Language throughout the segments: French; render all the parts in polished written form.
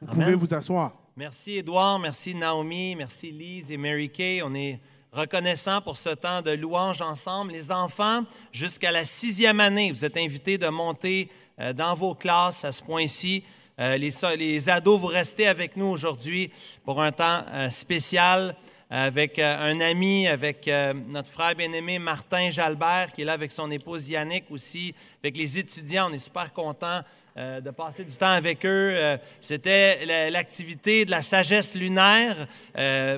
Vous pouvez vous asseoir. Merci Édouard, merci Naomi, merci Lise et Mary Kay. On est reconnaissants pour ce temps de louange ensemble. Les enfants, jusqu'à la 6e année, vous êtes invités de monter dans vos classes à ce point-ci. Les ados, vous restez avec nous aujourd'hui pour un temps spécial avec un ami, avec notre frère bien-aimé Martin Jalbert qui est là avec son épouse Yannick aussi, avec les étudiants. On est super contents de passer du temps avec eux. C'était l'activité de la sagesse lunaire.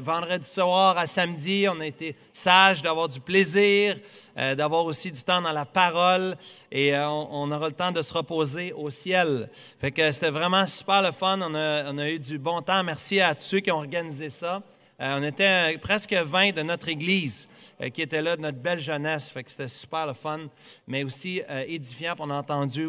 Vendredi soir à samedi, on a été sages d'avoir du plaisir, d'avoir aussi du temps dans la parole et on aura le temps de se reposer au ciel. Fait que c'était vraiment super le fun. On a eu du bon temps. Merci à tous ceux qui ont organisé ça. On était presque 20 de notre église qui étaient là, de notre belle jeunesse. Fait que c'était super le fun, mais aussi édifiant. On a entendu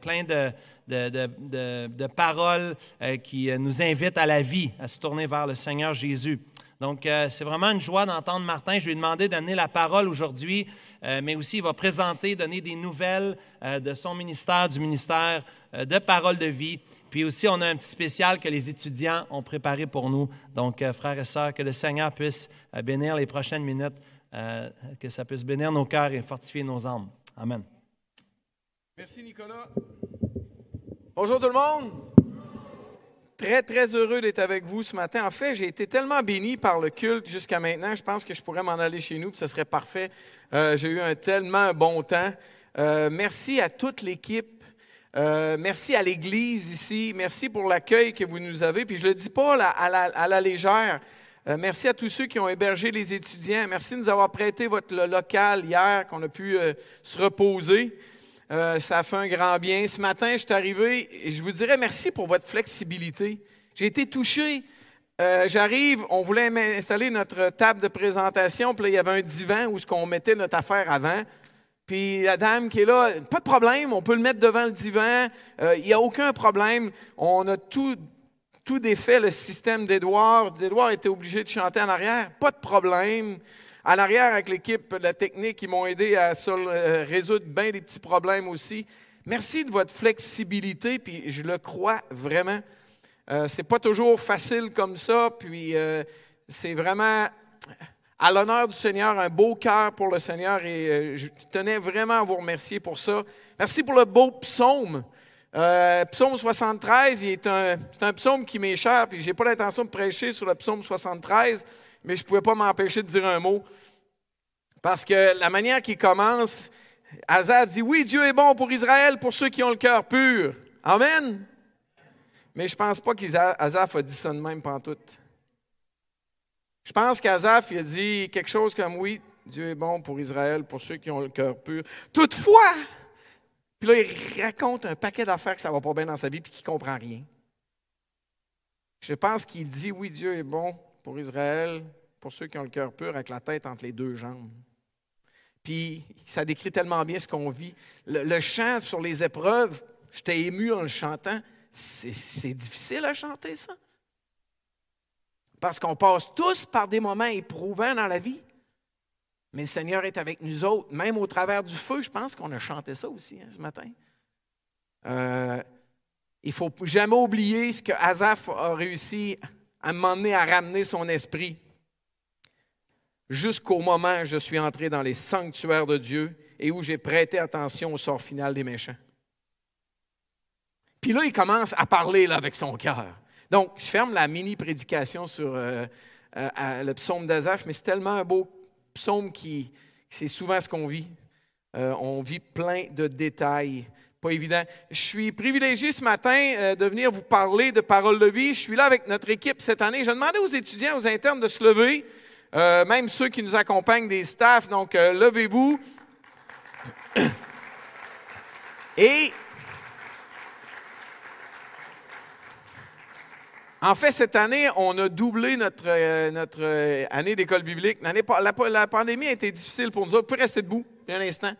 plein de paroles qui nous invitent à la vie, à se tourner vers le Seigneur Jésus. Donc, c'est vraiment une joie d'entendre Martin. Je lui ai demandé d'amener la parole aujourd'hui, mais aussi il va présenter, donner des nouvelles de son ministère, du ministère de Parole de Vie. Puis aussi, on a un petit spécial que les étudiants ont préparé pour nous. Donc, frères et sœurs, que le Seigneur puisse bénir les prochaines minutes, que ça puisse bénir nos cœurs et fortifier nos âmes. Amen. Merci, Nicolas. Bonjour tout le monde. Très, très heureux d'être avec vous ce matin. En fait, j'ai été tellement béni par le culte jusqu'à maintenant, je pense que je pourrais m'en aller chez nous, puis ce serait parfait. J'ai eu tellement un bon temps. Merci à toute l'équipe. Merci à l'Église ici, merci pour l'accueil que vous nous avez, puis je ne le dis pas à la légère, merci à tous ceux qui ont hébergé les étudiants, merci de nous avoir prêté le local hier, qu'on a pu se reposer, ça a fait un grand bien. Ce matin, je suis arrivé, et je vous dirais merci pour votre flexibilité, j'ai été touché. J'arrive, on voulait installer notre table de présentation, puis là, il y avait un divan où on mettait notre affaire avant. Puis la dame qui est là, pas de problème, on peut le mettre devant le divan, il n'y a aucun problème. On a tout défait le système d'Édouard. Édouard était obligé de chanter en arrière, pas de problème. À l'arrière, avec l'équipe de la technique, ils m'ont aidé à résoudre bien des petits problèmes aussi. Merci de votre flexibilité, puis je le crois vraiment. C'est pas toujours facile comme ça, puis c'est vraiment... À l'honneur du Seigneur, un beau cœur pour le Seigneur et je tenais vraiment à vous remercier pour ça. Merci pour le beau psaume. Psaume 73, c'est un psaume qui m'est cher, puis je n'ai pas l'intention de prêcher sur le psaume 73, mais je ne pouvais pas m'empêcher de dire un mot. Parce que la manière qu'il commence, Asaph dit « Oui, Dieu est bon pour Israël, pour ceux qui ont le cœur pur. » Amen! Mais je ne pense pas qu'Asaph a dit ça de même pantoute. Je pense qu'Asaph a dit quelque chose comme « Oui, Dieu est bon pour Israël, pour ceux qui ont le cœur pur. » Toutefois, puis là, il raconte un paquet d'affaires que ça ne va pas bien dans sa vie puis qu'il ne comprend rien. Je pense qu'il dit « Oui, Dieu est bon pour Israël, pour ceux qui ont le cœur pur, avec la tête entre les deux jambes. » Puis ça décrit tellement bien ce qu'on vit. Le chant sur les épreuves, j'étais ému en le chantant. C'est difficile à chanter, ça. Parce qu'on passe tous par des moments éprouvants dans la vie. Mais le Seigneur est avec nous autres, même au travers du feu. Je pense qu'on a chanté ça aussi hein, ce matin. Il ne faut jamais oublier ce que Asaph a réussi à m'emmener à ramener son esprit. Jusqu'au moment où je suis entré dans les sanctuaires de Dieu et où j'ai prêté attention au sort final des méchants. Puis là, il commence à parler là, avec son cœur. Donc, je ferme la mini-prédication sur le psaume d'Asaph, mais c'est tellement un beau psaume qui, c'est souvent ce qu'on vit. On vit plein de détails, pas évident. Je suis privilégié ce matin de venir vous parler de Parole de Vie. Je suis là avec notre équipe cette année. Je demandais aux étudiants, aux internes de se lever, même ceux qui nous accompagnent des staffs. Donc, levez-vous. Et... En fait, cette année, on a doublé notre année d'école biblique. La pandémie a été difficile pour nous autres. Vous pouvez rester debout un instant.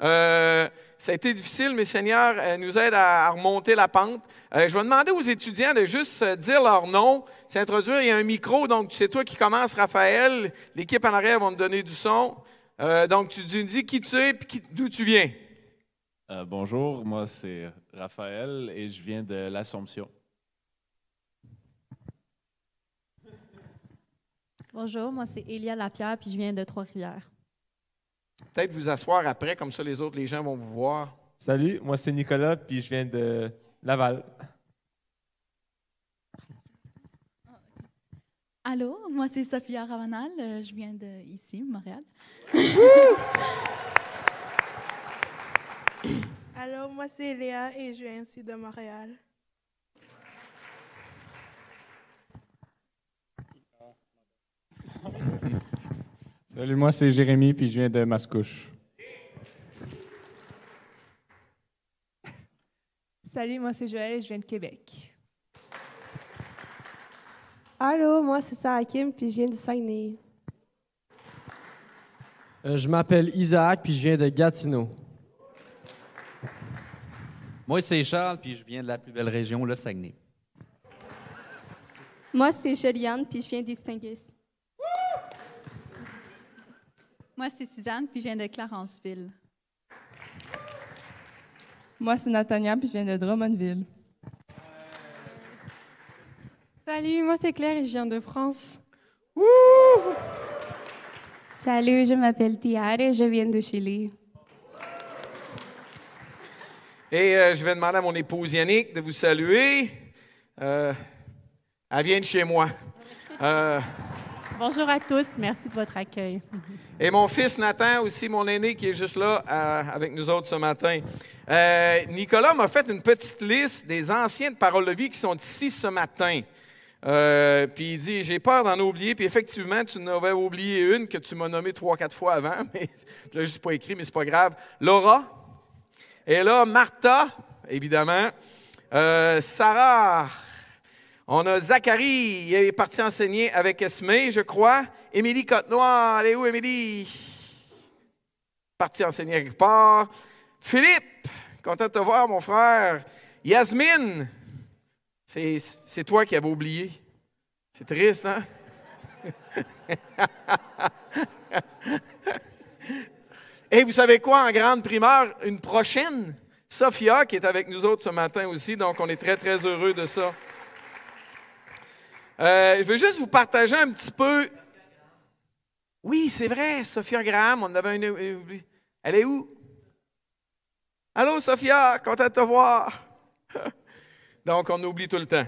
Ça a été difficile, mais le Seigneur nous aide à remonter la pente. Je vais demander aux étudiants de juste dire leur nom, s'introduire. Il y a un micro, donc c'est toi qui commences, Raphaël. L'équipe en arrière va te donner du son. Donc, tu nous dis qui tu es et d'où tu viens. Bonjour, moi c'est Raphaël et je viens de l'Assomption. Bonjour, moi c'est Elia Lapierre, puis je viens de Trois-Rivières. Peut-être vous asseoir après, comme ça les autres, les gens vont vous voir. Salut, moi c'est Nicolas, puis je viens de Laval. Allô, moi c'est Sophia Ravanal, je viens d'ici, Montréal. Allô, moi c'est Léa et je viens aussi de Montréal. Salut, moi c'est Jérémy puis je viens de Mascouche. Salut, moi c'est Joël et je viens de Québec. Allô, moi c'est Sarah Kim puis je viens du Saguenay. Je m'appelle Isaac puis je viens de Gatineau. Moi c'est Charles puis je viens de la plus belle région, le Saguenay. Moi c'est Juliane puis je viens d'Estinguis. Moi, c'est Suzanne, puis je viens de Clarenceville. Moi, c'est Nathania, puis je viens de Drummondville. Salut, moi, c'est Claire, et je viens de France. Wouh! Salut, je m'appelle Tiare, et je viens de Chili. Et je vais demander à mon épouse Yannick de vous saluer. Elle vient de chez moi. Bonjour à tous, merci de votre accueil. Et mon fils Nathan, aussi mon aîné qui est juste là avec nous autres ce matin. Nicolas m'a fait une petite liste des anciens de Parole de Vie qui sont ici ce matin. Puis il dit, j'ai peur d'en oublier. Puis effectivement, tu en avais oublié une que tu m'as nommée 3-4 fois avant. Mais je l'ai juste pas écrit, mais c'est pas grave. Laura. Et là, Martha, évidemment. Sarah. On a Zachary, il est parti enseigner avec Esmé, je crois. Émilie Côte-Noire, elle est où, Émilie? Parti enseigner quelque part. Philippe, content de te voir, mon frère. Yasmine, c'est toi qui avais oublié. C'est triste, hein? Et vous savez quoi, en grande primeur, une prochaine, Sophia, qui est avec nous autres ce matin aussi, donc on est très, très heureux de ça. Je veux juste vous partager un petit peu. Oui, c'est vrai, Sophia Graham, on avait une... Elle est où? Allô, Sophia, content de te voir. Donc, on oublie tout le temps.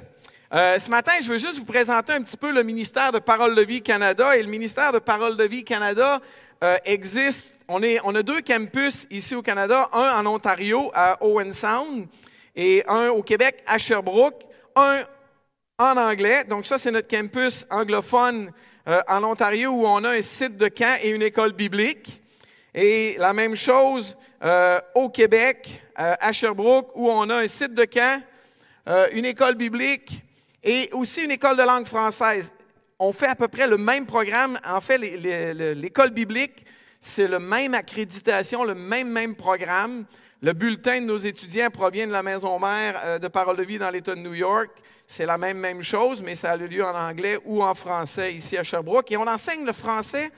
Ce matin, je veux juste vous présenter un petit peu le ministère de Parole de Vie Canada. Et le ministère de Parole de Vie Canada existe. On a deux campus ici au Canada, un en Ontario, à Owen Sound, et un au Québec, à Sherbrooke, un en anglais. Donc ça, c'est notre campus anglophone en Ontario où on a un site de camp et une école biblique. Et la même chose au Québec, à Sherbrooke, où on a un site de camp, une école biblique et aussi une école de langue française. On fait à peu près le même programme. En fait, l'école biblique, c'est la même accréditation, le même programme. Le bulletin de nos étudiants provient de la maison mère de Parole de Vie dans l'État de New York. C'est la même chose, mais ça a lieu en anglais ou en français ici à Sherbrooke. Et on enseigne le français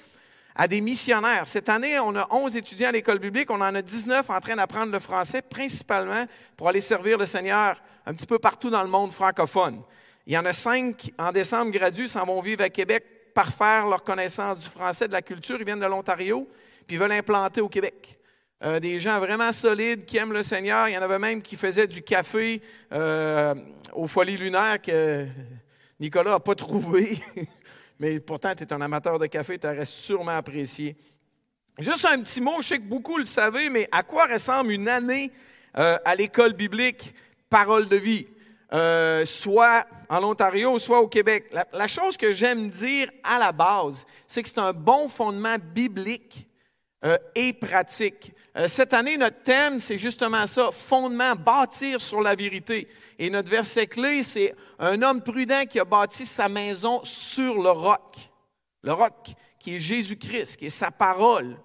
à des missionnaires. Cette année, on a 11 étudiants à l'école publique. On en a 19 en train d'apprendre le français, principalement pour aller servir le Seigneur un petit peu partout dans le monde francophone. Il y en a 5 en décembre gradués, s'en vont vivre à Québec, parfaire leur connaissance du français, de la culture. Ils viennent de l'Ontario, puis ils veulent implanter au Québec. Des gens vraiment solides qui aiment le Seigneur. Il y en avait même qui faisaient du café aux Folies Lunaires que Nicolas n'a pas trouvé. Mais pourtant, tu es un amateur de café, tu aurais sûrement apprécié. Juste un petit mot, je sais que beaucoup le savaient, mais à quoi ressemble une année à l'école biblique Parole de Vie, soit en Ontario, soit au Québec? La chose que j'aime dire à la base, c'est que c'est un bon fondement biblique et pratique. Cette année, notre thème, c'est justement ça, fondement, bâtir sur la vérité. Et notre verset clé, c'est un homme prudent qui a bâti sa maison sur le roc. Le roc qui est Jésus-Christ, qui est sa parole.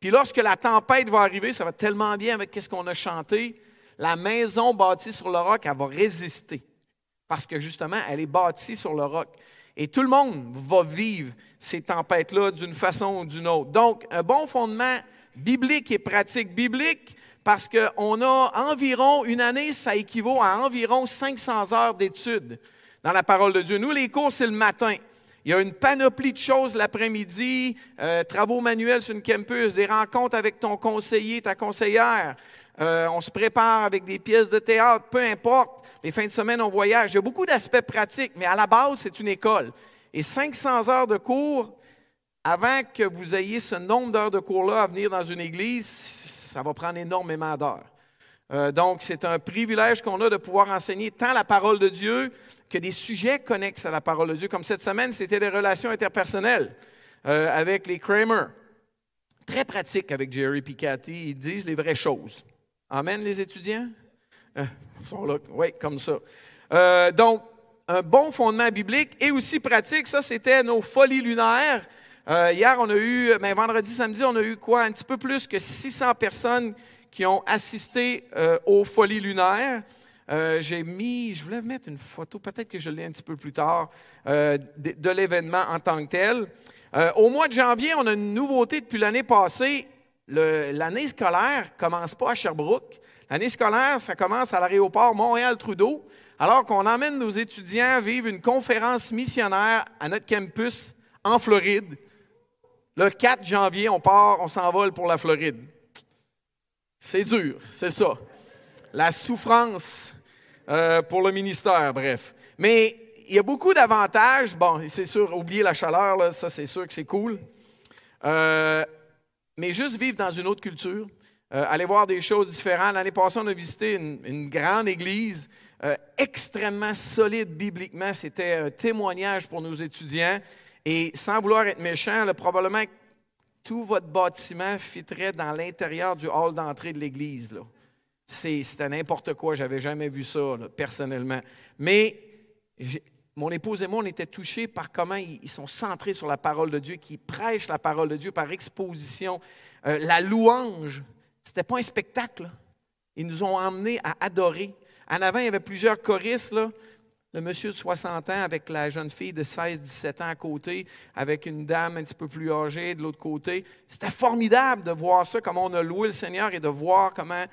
Puis lorsque la tempête va arriver, ça va tellement bien avec ce qu'on a chanté, la maison bâtie sur le roc, elle va résister. Parce que justement, elle est bâtie sur le roc. Et tout le monde va vivre ces tempêtes-là d'une façon ou d'une autre. Donc, un bon fondement biblique et pratique biblique, parce qu'on a environ une année, ça équivaut à environ 500 heures d'études dans la parole de Dieu. Nous, les cours, c'est le matin. Il y a une panoplie de choses l'après-midi, travaux manuels sur une campus, des rencontres avec ton conseiller, ta conseillère. On se prépare avec des pièces de théâtre, peu importe. Les fins de semaine, on voyage. Il y a beaucoup d'aspects pratiques, mais à la base, c'est une école. Et 500 heures de cours, avant que vous ayez ce nombre d'heures de cours-là à venir dans une église, ça va prendre énormément d'heures. Donc, c'est un privilège qu'on a de pouvoir enseigner tant la parole de Dieu que des sujets connexes à la parole de Dieu. Comme cette semaine, c'était les relations interpersonnelles avec les Kramer. Très pratique avec Jerry et Cathy, ils disent les vraies choses. Amen, les étudiants? Ils sont là, oui, comme ça. Donc, un bon fondement biblique et aussi pratique, ça, c'était nos folies lunaires. Hier, on a eu, vendredi, samedi, on a eu quoi? Un petit peu plus que 600 personnes qui ont assisté aux Folies Lunaires. Je voulais mettre une photo, peut-être que je l'ai un petit peu plus tard, de l'événement en tant que tel. Au mois de janvier, on a une nouveauté depuis l'année passée. L'année scolaire ne commence pas à Sherbrooke. L'année scolaire, ça commence à l'aéroport Montréal-Trudeau, alors qu'on emmène nos étudiants vivre une conférence missionnaire à notre campus en Floride. Le 4 janvier, on part, on s'envole pour la Floride. C'est dur, c'est ça. La souffrance pour le ministère, bref. Mais il y a beaucoup d'avantages. Bon, c'est sûr, oubliez la chaleur, là, ça c'est sûr que c'est cool. Mais juste vivre dans une autre culture, aller voir des choses différentes. L'année passée, on a visité une grande église extrêmement solide bibliquement. C'était un témoignage pour nos étudiants. Et sans vouloir être méchant, là, probablement que tout votre bâtiment fitterait dans l'intérieur du hall d'entrée de l'église. C'était n'importe quoi, je n'avais jamais vu ça, là, personnellement. Mais mon épouse et moi, on était touchés par comment ils sont centrés sur la parole de Dieu, qu'ils prêchent la parole de Dieu par exposition. La louange, ce n'était pas un spectacle, là. Ils nous ont emmenés à adorer. En avant, il y avait plusieurs choristes, là. Le monsieur de 60 ans avec la jeune fille de 16-17 ans à côté, avec une dame un petit peu plus âgée de l'autre côté. C'était formidable de voir ça, comment on a loué le Seigneur et de voir comment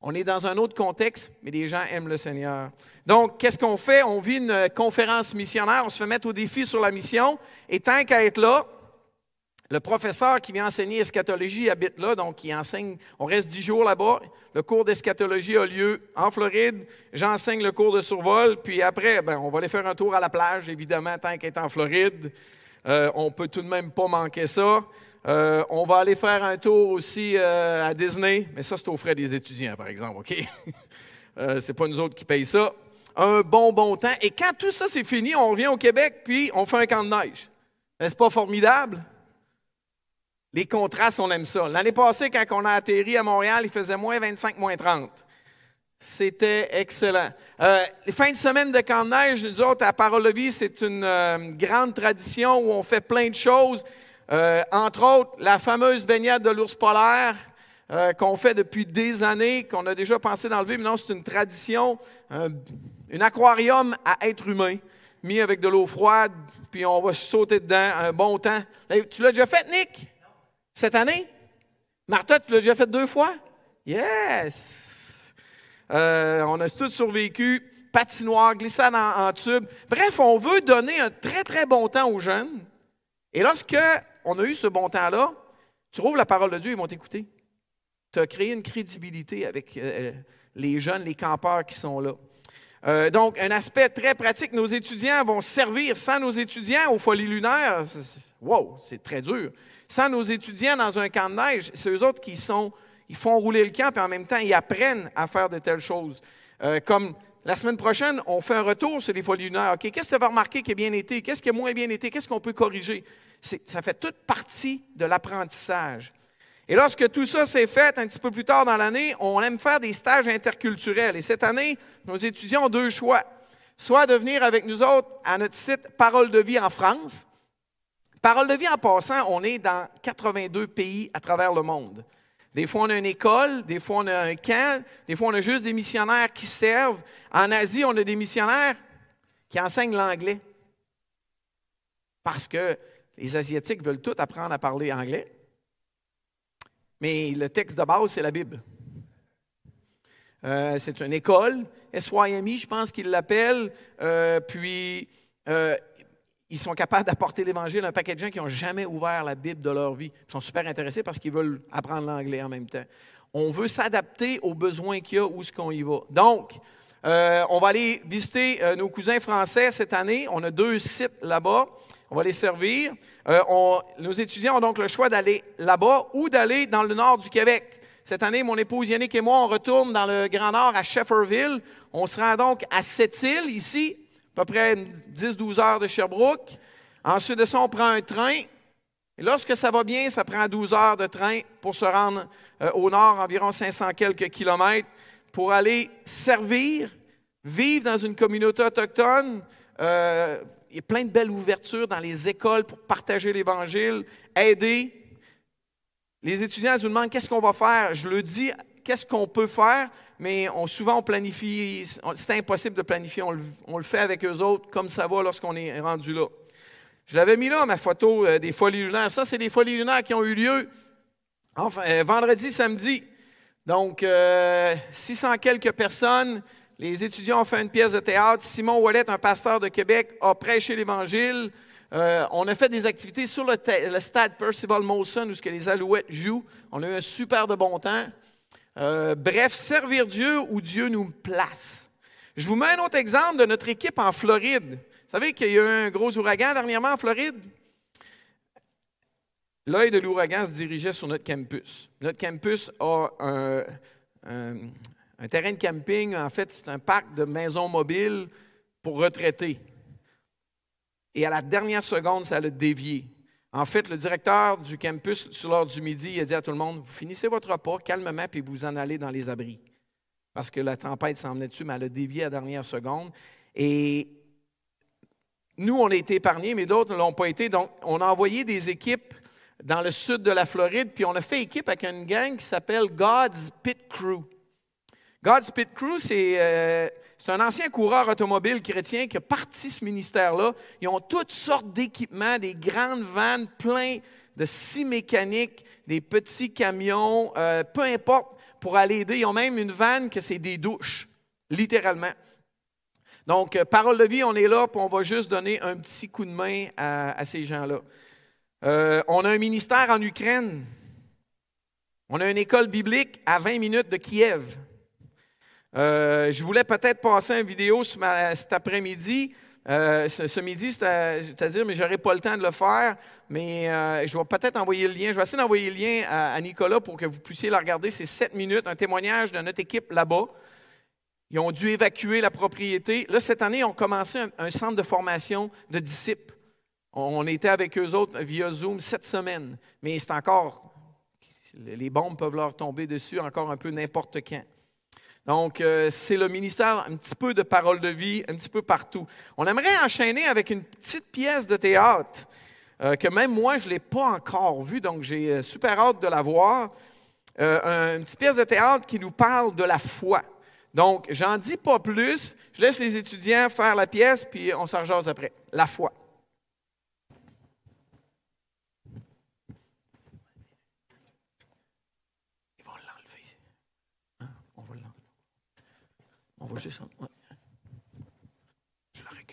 on est dans un autre contexte, mais les gens aiment le Seigneur. Donc, qu'est-ce qu'on fait? On vit une conférence missionnaire, on se fait mettre au défi sur la mission. Et tant qu'à être là, le professeur qui vient enseigner eschatologie habite là, donc il enseigne, on reste 10 jours là-bas. Le cours d'eschatologie a lieu en Floride. J'enseigne le cours de survol, puis après, on va aller faire un tour à la plage, évidemment, tant qu'elle est en Floride. On ne peut tout de même pas manquer ça. On va aller faire un tour aussi à Disney, mais ça, c'est aux frais des étudiants, par exemple, OK? C'est pas nous autres qui payent ça. Un bon temps. Et quand tout ça, c'est fini, on revient au Québec, puis on fait un camp de neige. N'est-ce pas formidable? Les contrastes, on aime ça. L'année passée, quand on a atterri à Montréal, il faisait -25, -30. C'était excellent. Les fins de semaine de camp de neige, nous autres, à Parole de Vie, c'est une grande tradition où on fait plein de choses. Entre autres, la fameuse baignade de l'ours polaire qu'on fait depuis des années, qu'on a déjà pensé d'enlever, mais non, c'est une tradition, un aquarium à être humain, mis avec de l'eau froide, puis on va sauter dedans un bon temps. Tu l'as déjà fait, Nick? Cette année? Martha, tu l'as déjà fait 2 fois? Yes! On a tous survécu. Patinoire, glissade en tube. Bref, on veut donner un très, très bon temps aux jeunes. Et lorsqu'on a eu ce bon temps-là, tu rouvres la parole de Dieu, ils vont t'écouter. Tu as créé une crédibilité avec les jeunes, les campeurs qui sont là. Donc, un aspect très pratique. Nos étudiants vont servir sans nos étudiants aux Folies Lunaires. Wow, c'est très dur. Sans nos étudiants dans un camp de neige, c'est eux autres ils font rouler le camp et en même temps, ils apprennent à faire de telles choses. Comme la semaine prochaine, on fait un retour sur les Folies Lunaires. OK, qu'est-ce que ça va remarquer qui a bien été? Qu'est-ce qui a moins bien été? Qu'est-ce qu'on peut corriger? Ça fait toute partie de l'apprentissage. Et lorsque tout ça s'est fait, un petit peu plus tard dans l'année, on aime faire des stages interculturels. Et cette année, nos étudiants ont 2 choix. Soit de venir avec nous autres à notre site Parole de Vie en France. Parole de Vie, en passant, on est dans 82 pays à travers le monde. Des fois, on a une école, des fois, on a un camp, des fois, on a juste des missionnaires qui servent. En Asie, on a des missionnaires qui enseignent l'anglais. Parce que les Asiatiques veulent tous apprendre à parler anglais. Mais le texte de base, c'est la Bible. C'est une école, SYMI, je pense qu'ils l'appellent. ils sont capables d'apporter l'Évangile à un paquet de gens qui n'ont jamais ouvert la Bible de leur vie. Ils sont super intéressés parce qu'ils veulent apprendre l'anglais en même temps. On veut s'adapter aux besoins qu'il y a, où est-ce qu'on y va. Donc, on va aller visiter nos cousins français cette année. On a 2 sites là-bas. On va les servir. Nos étudiants ont donc le choix d'aller là-bas ou d'aller dans le nord du Québec. Cette année, mon épouse Yannick et moi, on retourne dans le Grand Nord à Shefferville. On se rend donc à Sept-Îles, ici, à peu près 10-12 heures de Sherbrooke. Ensuite de ça, on prend un train. Et lorsque ça va bien, ça prend 12 heures de train pour se rendre au nord, environ 500 quelques kilomètres, pour aller servir, vivre dans une communauté autochtone. Il y a plein de belles ouvertures dans les écoles pour partager l'Évangile, aider. Les étudiants, ils nous demandent qu'est-ce qu'on va faire. Je leur dis qu'est-ce qu'on peut faire, mais souvent on planifie, c'est impossible de planifier, on le fait avec eux autres comme ça va lorsqu'on est rendu là. Je l'avais mis là, ma photo des Folies Lunaires. Ça, c'est les Folies Lunaires qui ont eu lieu vendredi, samedi. Donc, 600 quelques personnes. Les étudiants ont fait une pièce de théâtre. Simon Ouellet, un pasteur de Québec, a prêché l'Évangile. On a fait des activités sur le stade Percival Molson, où ce que les Alouettes jouent. On a eu un super de bon temps. Bref, servir Dieu où Dieu nous place. Je vous mets un autre exemple de notre équipe en Floride. Vous savez qu'il y a eu un gros ouragan dernièrement en Floride? L'œil de l'ouragan se dirigeait sur notre campus. Notre campus a un terrain de camping, en fait, c'est un parc de maisons mobiles pour retraités. Et à la dernière seconde, ça l'a dévié. En fait, le directeur du campus, sur l'heure du midi, il a dit à tout le monde, vous finissez votre repas calmement, puis vous en allez dans les abris. Parce que la tempête s'en venait dessus, mais elle a dévié à la dernière seconde. Et nous, on a été épargnés, mais d'autres ne l'ont pas été. Donc, on a envoyé des équipes dans le sud de la Floride, puis on a fait équipe avec une gang qui s'appelle God's Pit Crew. God's Pit Crew, c'est un ancien coureur automobile chrétien qui a parti ce ministère-là. Ils ont toutes sortes d'équipements, des grandes vannes, plein de scies mécaniques, des petits camions, peu importe, pour aller aider. Ils ont même une vanne que c'est des douches, littéralement. Donc, Parole de Vie, on est là, puis on va juste donner un petit coup de main à ces gens-là. On a un ministère en Ukraine. On a une école biblique à 20 minutes de Kiev. Je voulais peut-être passer une vidéo cet après-midi, ce midi, c'est-à-dire, mais je n'aurai pas le temps de le faire, mais je vais peut-être envoyer le lien. Je vais essayer d'envoyer le lien à Nicolas pour que vous puissiez la regarder. C'est 7 minutes, un témoignage de notre équipe là-bas. Ils ont dû évacuer la propriété. Là, cette année, on a commencé un centre de formation de disciples. On était avec eux autres via Zoom 7 semaines, mais c'est encore, les bombes peuvent leur tomber dessus encore un peu n'importe quand. Donc, c'est le ministère, un petit peu de Parole de Vie, un petit peu partout. On aimerait enchaîner avec une petite pièce de théâtre que même moi, je ne l'ai pas encore vue, donc j'ai super hâte de la voir. Une petite pièce de théâtre qui nous parle de la foi. Donc, j'en dis pas plus. Je laisse les étudiants faire la pièce, puis on s'en rejase après. La foi. On va juste... Ouais. Je la recule.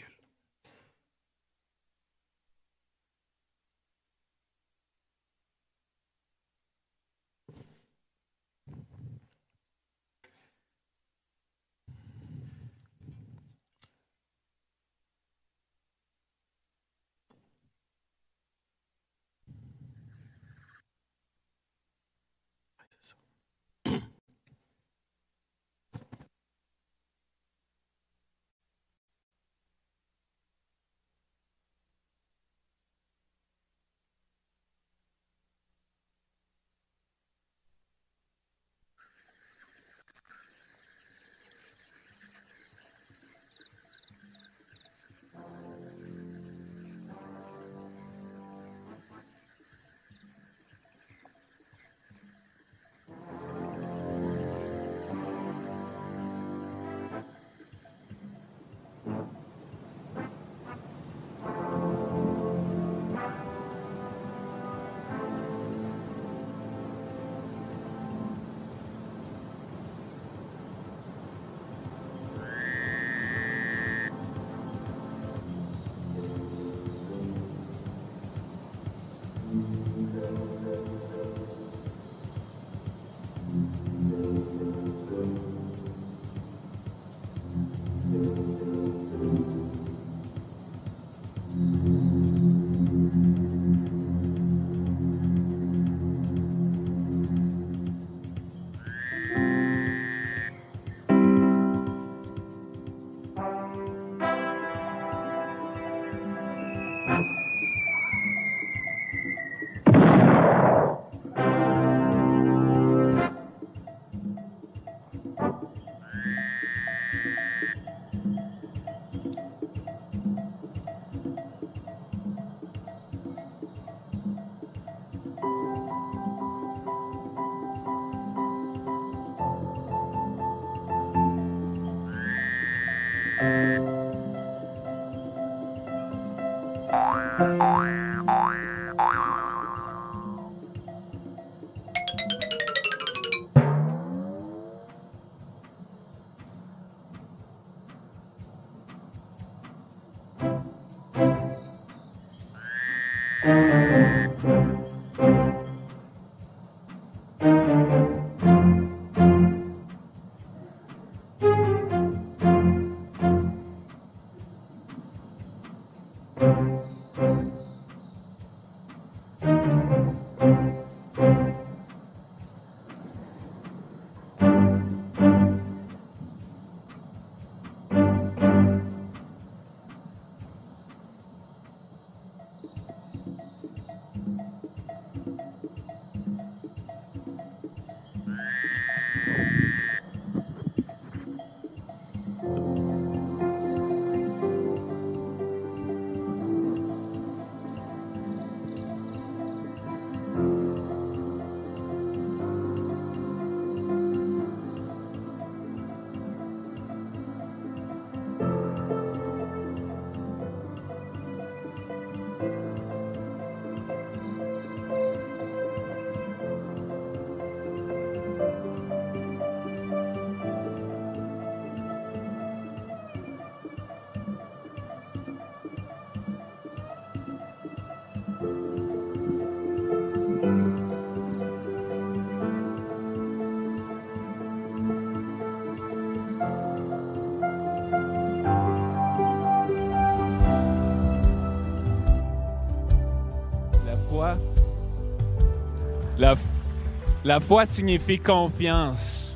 La foi signifie confiance,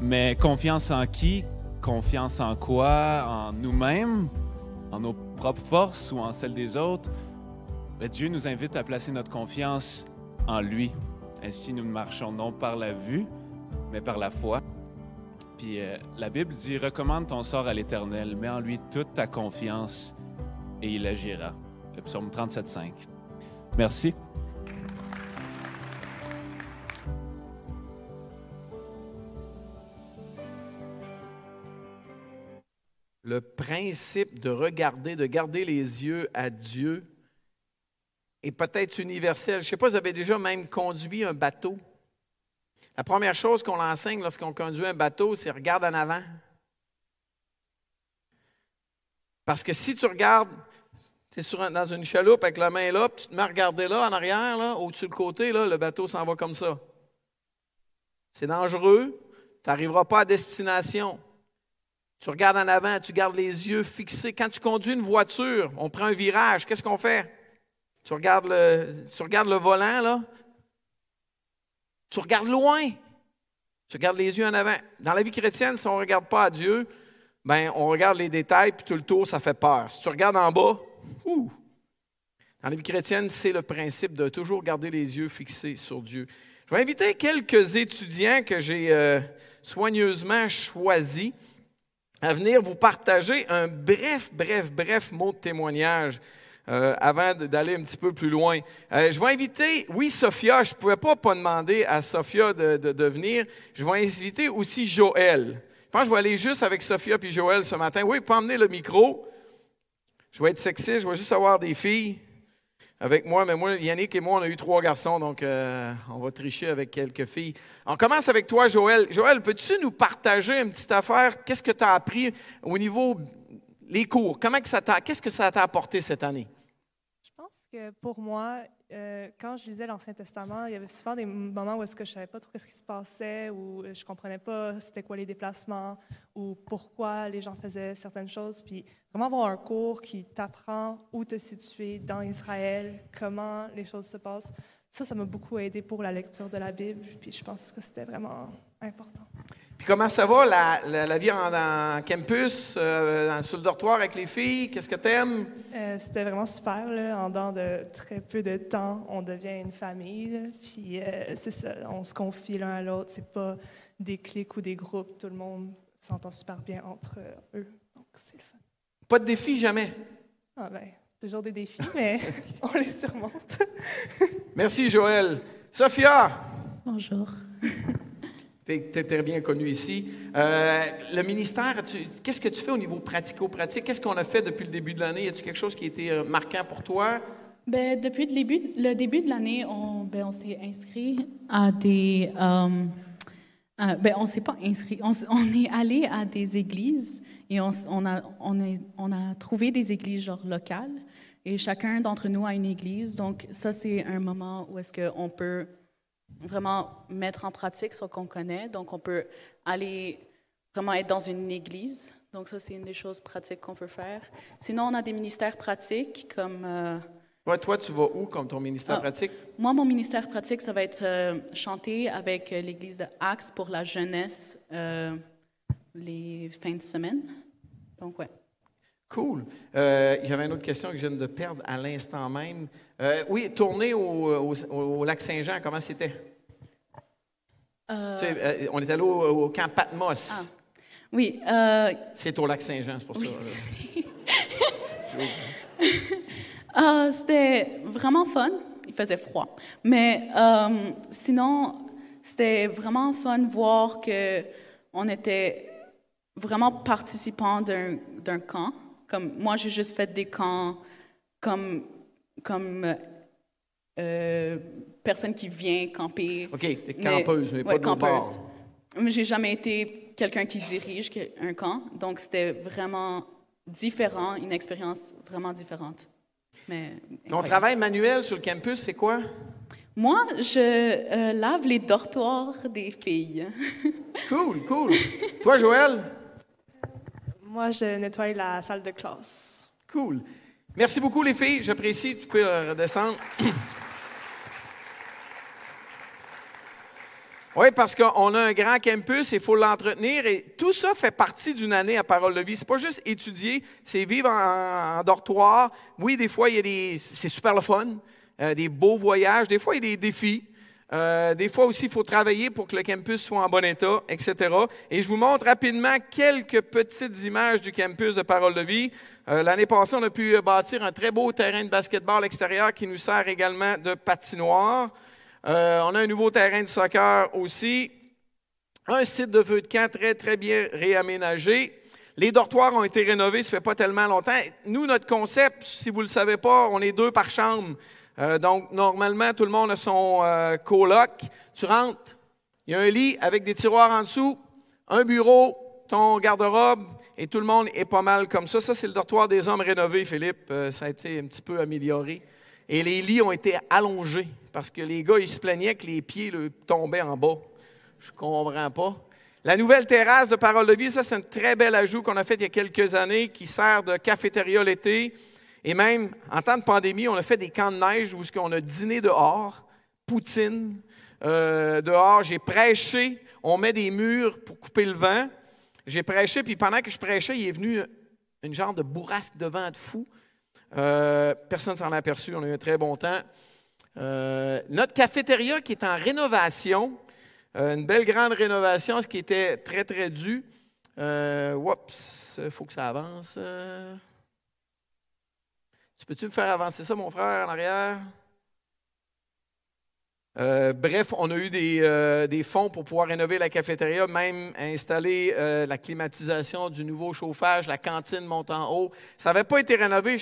mais confiance en qui? Confiance en quoi? En nous-mêmes? En nos propres forces ou en celles des autres? Mais Dieu nous invite à placer notre confiance en lui. Ainsi, nous marchons non par la vue, mais par la foi. Puis la Bible dit « Recommande ton sort à l'Éternel, mets en lui toute ta confiance et il agira ». Le psaume 37,5. Merci. Le principe de regarder, de garder les yeux à Dieu est peut-être universel. Je ne sais pas, vous avez déjà même conduit un bateau. La première chose qu'on enseigne lorsqu'on conduit un bateau, c'est « regarde en avant ». Parce que si tu regardes, tu es dans une chaloupe avec la main là, puis tu te mets à regarder là, en arrière, là, au-dessus de côté, là, le bateau s'en va comme ça. C'est dangereux, tu n'arriveras pas à destination. Tu regardes en avant, tu gardes les yeux fixés. Quand tu conduis une voiture, on prend un virage, qu'est-ce qu'on fait? Tu regardes le volant, là. Tu regardes loin. Tu regardes les yeux en avant. Dans la vie chrétienne, si on ne regarde pas à Dieu, bien, on regarde les détails, puis tout le tour, ça fait peur. Si tu regardes en bas, ouh! Dans la vie chrétienne, c'est le principe de toujours garder les yeux fixés sur Dieu. Je vais inviter quelques étudiants que j'ai soigneusement choisis à venir vous partager un bref mot de témoignage avant d'aller un petit peu plus loin. Je vais inviter, oui, Sophia, je ne pouvais pas demander à Sophia de venir. Je vais inviter aussi Joël. Je pense que je vais aller juste avec Sophia et Joël ce matin. Oui, pas emmener le micro. Je vais être sexy, je vais juste avoir des filles avec moi. Mais moi, Yannick et moi, on a eu 3 garçons, donc on va tricher avec quelques filles. On commence avec toi, Joël. Joël, peux-tu nous partager une petite affaire? Qu'est-ce que tu as appris au niveau des cours? Qu'est-ce que ça t'a apporté cette année? Je pense que pour moi, quand je lisais l'Ancien Testament, il y avait souvent des moments où est-ce que je ne savais pas trop ce qui se passait, où je ne comprenais pas c'était quoi les déplacements, ou pourquoi les gens faisaient certaines choses. Puis vraiment avoir un cours qui t'apprend où te situer dans Israël, comment les choses se passent, ça m'a beaucoup aidé pour la lecture de la Bible. Puis je pense que c'était vraiment important. Puis comment ça va, la vie en campus, sur le dortoir avec les filles? Qu'est-ce que t'aimes? C'était vraiment super, là. En dehors de très peu de temps, on devient une famille, là. Puis c'est ça, on se confie l'un à l'autre. C'est pas des cliques ou des groupes. Tout le monde s'entend super bien entre eux. Donc, c'est le fun. Pas de défis, jamais? Ah ben, toujours des défis, mais on les surmonte. Merci, Joël. Sophia! Bonjour. T'es très bien connue ici. Le ministère, qu'est-ce que tu fais au niveau pratico-pratique? Qu'est-ce qu'on a fait depuis le début de l'année? Y a-t-il quelque chose qui a été marquant pour toi? Ben, depuis le début de l'année, on s'est inscrit à des... on ne s'est pas inscrit. On est allé à des églises et on a trouvé des églises genre locales. Et chacun d'entre nous a une église. Donc, ça, c'est un moment où est-ce qu'on peut... vraiment mettre en pratique ce qu'on connaît. Donc, on peut aller vraiment être dans une église. Donc, ça, c'est une des choses pratiques qu'on peut faire. Sinon, on a des ministères pratiques comme… Ouais, toi, tu vas où comme ton ministère pratique? Moi, mon ministère pratique, ça va être chanter avec l'église de Axe pour la jeunesse les fins de semaine. Donc, ouais. Cool. J'avais une autre question que je viens de perdre à l'instant même. Oui, tournée au Lac-Saint-Jean, comment c'était? Tu sais, on est allé au camp Patmos. Ah, oui. C'est au Lac-Saint-Jean, c'est pour oui. Ça. C'était vraiment fun. Il faisait froid. Mais sinon, c'était vraiment fun de voir qu'on était vraiment participants d'un camp. Comme, moi, j'ai juste fait des camps comme personne qui vient camper. OK, t'es campeuse, mais pas campeuse. Mais j'ai jamais été quelqu'un qui dirige un camp, donc c'était vraiment différent, une expérience vraiment différente. Mais, ton travail manuel sur le campus, c'est quoi? Moi, je lave les dortoirs des filles. Cool, cool. Toi, Joël? Moi, je nettoie la salle de classe. Cool. Merci beaucoup, les filles. J'apprécie. Tu peux redescendre. Oui, parce qu'on a un grand campus, il faut l'entretenir. Et tout ça fait partie d'une année à Parole de Vie. C'est pas juste étudier, c'est vivre en dortoir. Oui, des fois, il y a c'est super le fun, des beaux voyages. Des fois, il y a des défis. Des fois aussi, il faut travailler pour que le campus soit en bon état, etc. Et je vous montre rapidement quelques petites images du campus de Parole de Vie. L'année passée, on a pu bâtir un très beau terrain de basketball extérieur qui nous sert également de patinoire. On a un nouveau terrain de soccer aussi. Un site de feu de camp très, très bien réaménagé. Les dortoirs ont été rénovés, ça fait pas tellement longtemps. Nous, notre concept, si vous ne le savez pas, on est 2 par chambre. Donc, normalement, tout le monde a son coloc. Tu rentres, il y a un lit avec des tiroirs en dessous, un bureau, ton garde-robe, et tout le monde est pas mal comme ça. Ça, c'est le dortoir des hommes rénové, Philippe. Ça a été un petit peu amélioré. Et les lits ont été allongés parce que les gars, ils se plaignaient que les pieds tombaient en bas. Je comprends pas. La nouvelle terrasse de Parole de Vie, ça, c'est un très bel ajout qu'on a fait il y a quelques années qui sert de cafétéria l'été. Et même, en temps de pandémie, on a fait des camps de neige où on a dîné dehors, poutine, dehors, j'ai prêché, on met des murs pour couper le vent. J'ai prêché, puis pendant que je prêchais, il est venu une genre de bourrasque de vent de fou. Personne ne s'en a aperçu, on a eu un très bon temps. Notre cafétéria qui est en rénovation, une belle grande rénovation, ce qui était très, très dû. Oups, il faut que ça avance. Peux-tu me faire avancer ça, mon frère, en arrière? Bref, on a eu des fonds pour pouvoir rénover la cafétéria, même installer la climatisation du nouveau chauffage, la cantine monte en haut. Ça n'avait pas été rénové.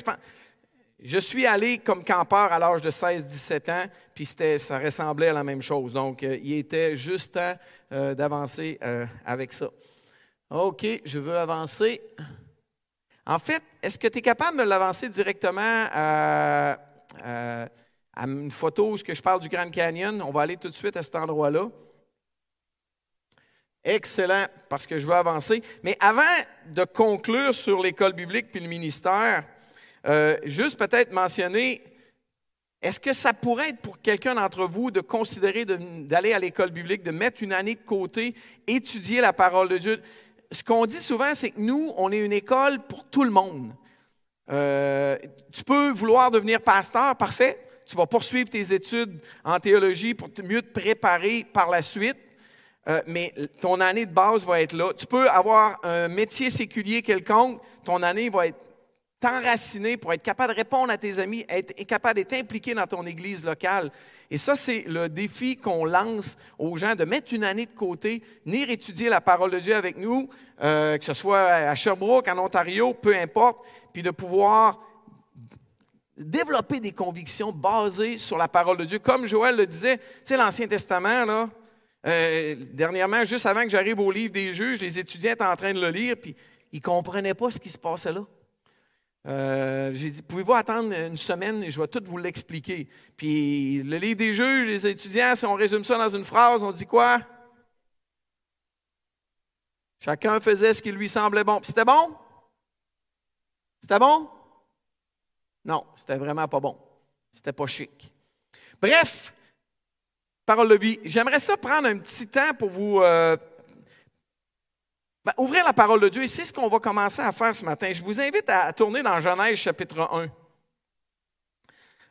Je suis allé comme campeur à l'âge de 16-17 ans, puis ça ressemblait à la même chose. Donc, il était juste temps d'avancer avec ça. OK, je veux avancer. En fait, est-ce que tu es capable de l'avancer directement à une photo où je parle du Grand Canyon? On va aller tout de suite à cet endroit-là. Excellent, parce que je veux avancer. Mais avant de conclure sur l'école biblique puis le ministère, juste peut-être mentionner Est-ce que ça pourrait être pour quelqu'un d'entre vous de considérer d'aller à l'école biblique, de mettre une année de côté, étudier la parole de Dieu? Ce qu'on dit souvent, c'est que nous, on est une école pour tout le monde. Tu peux vouloir devenir pasteur, parfait. Tu vas poursuivre tes études en théologie pour mieux te préparer par la suite. Mais ton année de base va être là. Tu peux avoir un métier séculier quelconque, ton année va être t'enraciner pour être capable de répondre à tes amis, être capable d'être impliqué dans ton église locale. Et ça, c'est le défi qu'on lance aux gens, de mettre une année de côté, venir étudier la parole de Dieu avec nous, que ce soit à Sherbrooke, en Ontario, peu importe, puis de pouvoir développer des convictions basées sur la parole de Dieu. Comme Joël le disait, tu sais, l'Ancien Testament, là, dernièrement, juste avant que j'arrive au livre des Juges, les étudiants étaient en train de le lire, puis ils ne comprenaient pas ce qui se passait là. J'ai dit, pouvez-vous attendre une semaine et je vais tout vous l'expliquer. Puis le livre des Juges, les étudiants, si on résume ça dans une phrase, on dit quoi? Chacun faisait ce qui lui semblait bon. Puis c'était bon? C'était bon? Non, c'était vraiment pas bon. C'était pas chic. Bref, Parole de vie, j'aimerais ça prendre un petit temps pour vous... ouvrir la parole de Dieu, et c'est ce qu'on va commencer à faire ce matin. Je vous invite à tourner dans Genèse chapitre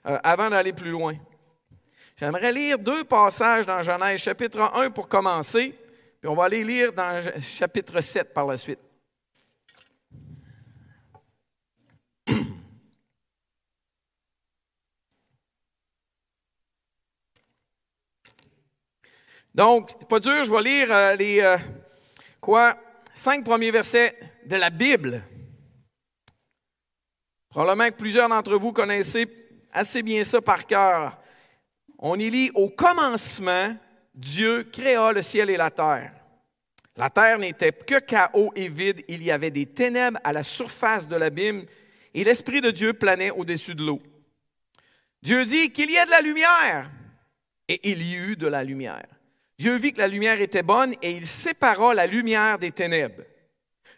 1, avant d'aller plus loin. J'aimerais lire deux passages dans Genèse chapitre 1 pour commencer, puis on va aller lire dans chapitre 7 par la suite. Donc, c'est pas dur, je vais lire les... 5 premiers versets de la Bible. Probablement que plusieurs d'entre vous connaissez assez bien ça par cœur. On y lit « Au commencement, Dieu créa le ciel et la terre. La terre n'était que chaos et vide. Il y avait des ténèbres à la surface de l'abîme et l'Esprit de Dieu planait au-dessus de l'eau. Dieu dit qu'il y ait de la lumière. Et il y eut de la lumière. Dieu vit que la lumière était bonne et il sépara la lumière des ténèbres.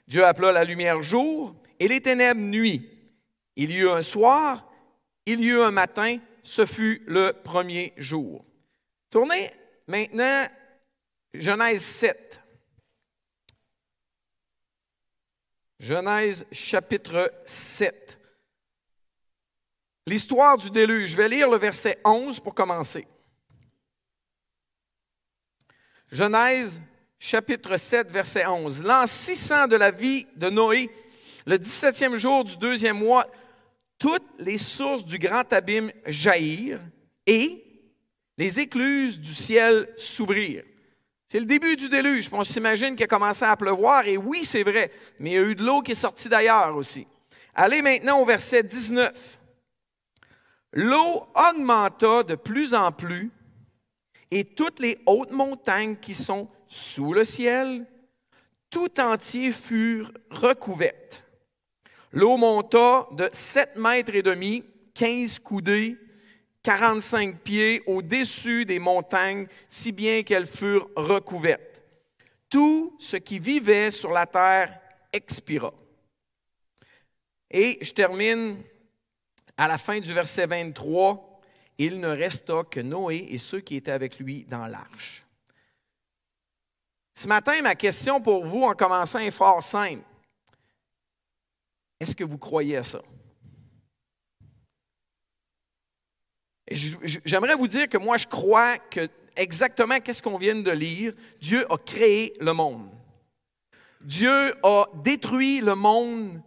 Dieu appela la lumière jour et les ténèbres nuit. Il y eut un soir, il y eut un matin, ce fut le premier jour. » Tournez maintenant Genèse 7. Genèse chapitre 7. L'histoire du déluge. Je vais lire le verset 11 pour commencer. Genèse, chapitre 7, verset 11. « L'an 600 de la vie de Noé, le 17e jour du 2e mois, toutes les sources du grand abîme jaillirent et les écluses du ciel s'ouvrirent. » C'est le début du déluge. On s'imagine qu'il a commencé à pleuvoir, et oui, c'est vrai, mais il y a eu de l'eau qui est sortie d'ailleurs aussi. Allez maintenant au verset 19. « L'eau augmenta de plus en plus, et toutes les hautes montagnes qui sont sous le ciel, tout entier furent recouvertes. L'eau monta de 7,5 mètres, 15 coudées, 45 pieds au-dessus des montagnes, si bien qu'elles furent recouvertes. Tout ce qui vivait sur la terre expira. » Et je termine à la fin du verset 23. « Il ne resta que Noé et ceux qui étaient avec lui dans l'arche. » Ce matin, ma question pour vous en commençant est fort simple. Est-ce que vous croyez à ça? J'aimerais vous dire que moi, je crois que exactement qu'est-ce qu'on vient de lire, Dieu a créé le monde. Dieu a détruit le monde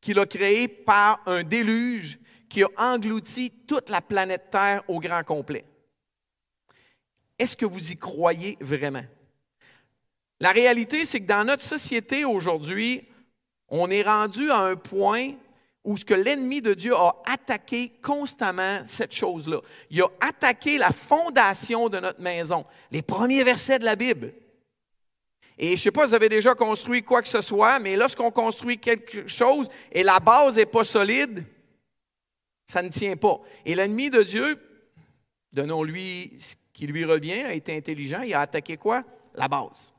qu'il a créé par un déluge qui a englouti toute la planète Terre au grand complet. Est-ce que vous y croyez vraiment? La réalité, c'est que dans notre société aujourd'hui, on est rendu à un point où ce que l'ennemi de Dieu a attaqué constamment cette chose-là. Il a attaqué la fondation de notre maison, les premiers versets de la Bible. Et je ne sais pas si vous avez déjà construit quoi que ce soit, mais lorsqu'on construit quelque chose et la base n'est pas solide, ça ne tient pas. Et l'ennemi de Dieu, donnons-lui ce qui lui revient, a été intelligent, il a attaqué quoi? La base.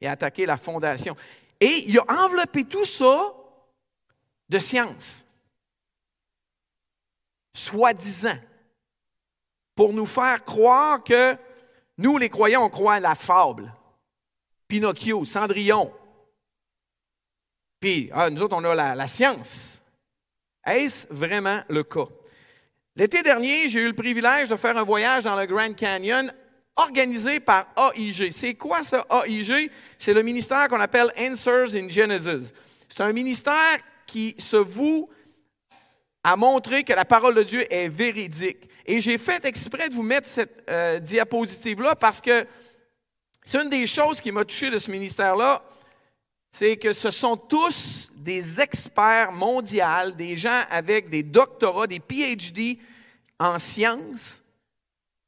Il a attaqué la fondation. Et il a enveloppé tout ça de science. Soi-disant. pour nous faire croire que nous, les croyants, on croit à la fable. Pinocchio, Cendrillon. Puis, nous autres, on a la science. Est-ce vraiment le cas? L'été dernier, j'ai eu le privilège de faire un voyage dans le Grand Canyon organisé par AIG. C'est quoi ça, AIG? C'est le ministère qu'on appelle Answers in Genesis. C'est un ministère qui se voue à montrer que la parole de Dieu est véridique. Et j'ai fait exprès de vous mettre cette diapositive-là parce que c'est une des choses qui m'a touché de ce ministère-là, c'est que ce sont tous des experts mondiaux, des gens avec des doctorats, des PhD en sciences,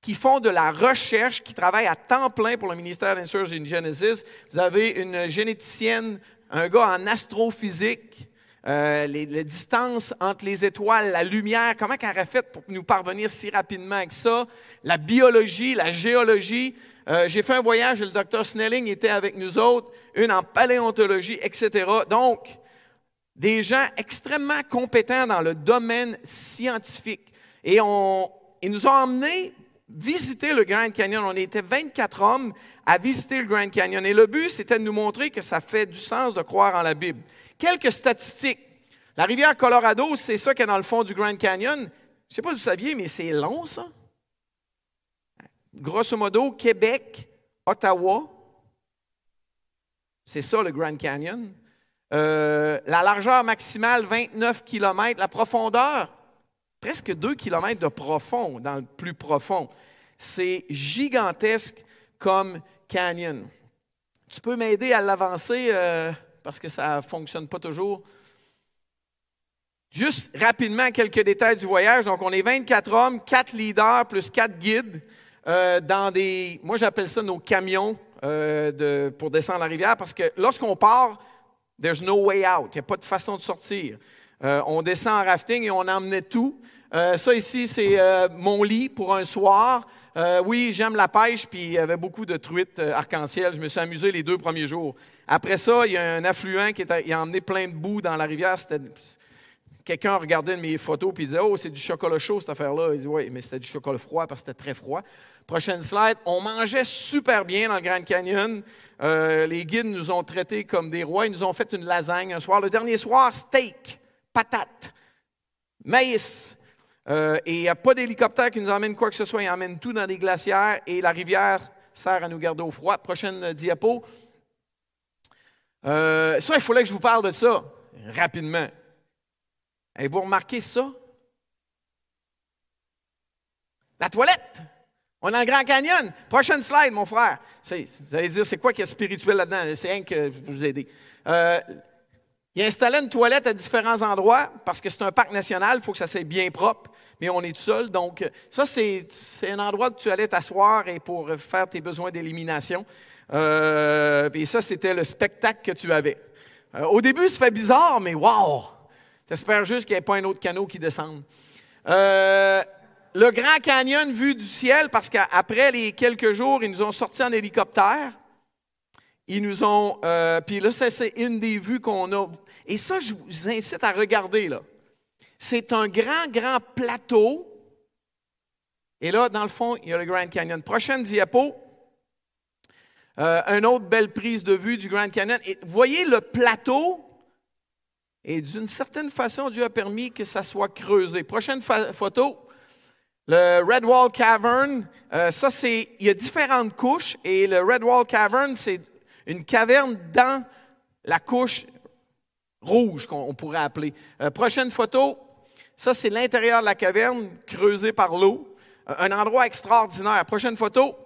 qui font de la recherche, qui travaillent à temps plein pour le ministère d'Answers in Genesis. Vous avez une généticienne, un gars en astrophysique, les distances entre les étoiles, la lumière, comment qu'elle a fait pour nous parvenir si rapidement avec ça, la biologie, la géologie. J'ai fait un voyage et le docteur Snelling était avec nous autres, une en paléontologie, etc. Donc, des gens extrêmement compétents dans le domaine scientifique. Et ils nous ont emmenés visiter le Grand Canyon. On était 24 hommes à visiter le Grand Canyon. Et le but, c'était de nous montrer que ça fait du sens de croire en la Bible. Quelques statistiques. La rivière Colorado, c'est ça qu'il y a dans le fond du Grand Canyon. Je ne sais pas si vous saviez, mais c'est long, ça. Grosso modo, Québec, Ottawa, c'est ça le Grand Canyon. La largeur maximale, 29 km. La profondeur, presque 2 km de profond, dans le plus profond. C'est gigantesque comme canyon. Tu peux m'aider à l'avancer parce que ça ne fonctionne pas toujours. Juste rapidement, quelques détails du voyage. Donc, on est 24 hommes, 4 leaders plus 4 guides dans des... Moi, j'appelle ça nos camions pour descendre la rivière parce que lorsqu'on part, there's no way out. Il n'y a pas de façon de sortir. On descend en rafting et on emmenait tout. Ça ici, c'est mon lit pour un soir. Oui, j'aime la pêche, puis il y avait beaucoup de truites arc-en-ciel. Je me suis amusé les 2 premiers jours. Après ça, il y a un affluent qui a emmené plein de boue dans la rivière. Quelqu'un regardait mes photos et disait « Oh, c'est du chocolat chaud, cette affaire-là. » Il dit « Oui, mais c'était du chocolat froid parce que c'était très froid. » Prochaine slide, on mangeait super bien dans le Grand Canyon. Les guides nous ont traités comme des rois. Ils nous ont fait une lasagne un soir. Le dernier soir, steak. Patates, maïs, et il n'y a pas d'hélicoptère qui nous emmène quoi que ce soit. Ils emmènent tout dans des glacières et la rivière sert à nous garder au froid. Prochaine diapo. Ça, il fallait que je vous parle de ça rapidement. Avez-vous remarqué ça? La toilette! On est dans le Grand Canyon. Prochaine slide, mon frère. Vous allez dire, c'est quoi qui est spirituel là-dedans? C'est rien que je vous aider. Il installait une toilette à différents endroits parce que c'est un parc national, il faut que ça soit bien propre, mais on est tout seul. Donc, ça, c'est un endroit que tu allais t'asseoir et pour faire tes besoins d'élimination. Et ça, c'était le spectacle que tu avais. Au début, ça fait bizarre, mais wow! T'espères juste qu'il n'y ait pas un autre canot qui descende. Le Grand Canyon vu du ciel, parce qu'après les quelques jours, ils nous ont sortis en hélicoptère. Ils nous ont... puis là, ça, c'est une des vues qu'on a. Et ça, je vous incite à regarder, là. C'est un grand, grand plateau. Et là, dans le fond, il y a le Grand Canyon. Prochaine diapo. Une autre belle prise de vue du Grand Canyon. Et vous voyez le plateau. Et d'une certaine façon, Dieu a permis que ça soit creusé. Prochaine photo. Le Red Wall Cavern. Ça, c'est... Il y a différentes couches. Et le Red Wall Cavern, c'est... Une caverne dans la couche rouge, qu'on pourrait appeler. Prochaine photo, ça c'est l'intérieur de la caverne, creusée par l'eau. Un endroit extraordinaire. Prochaine photo,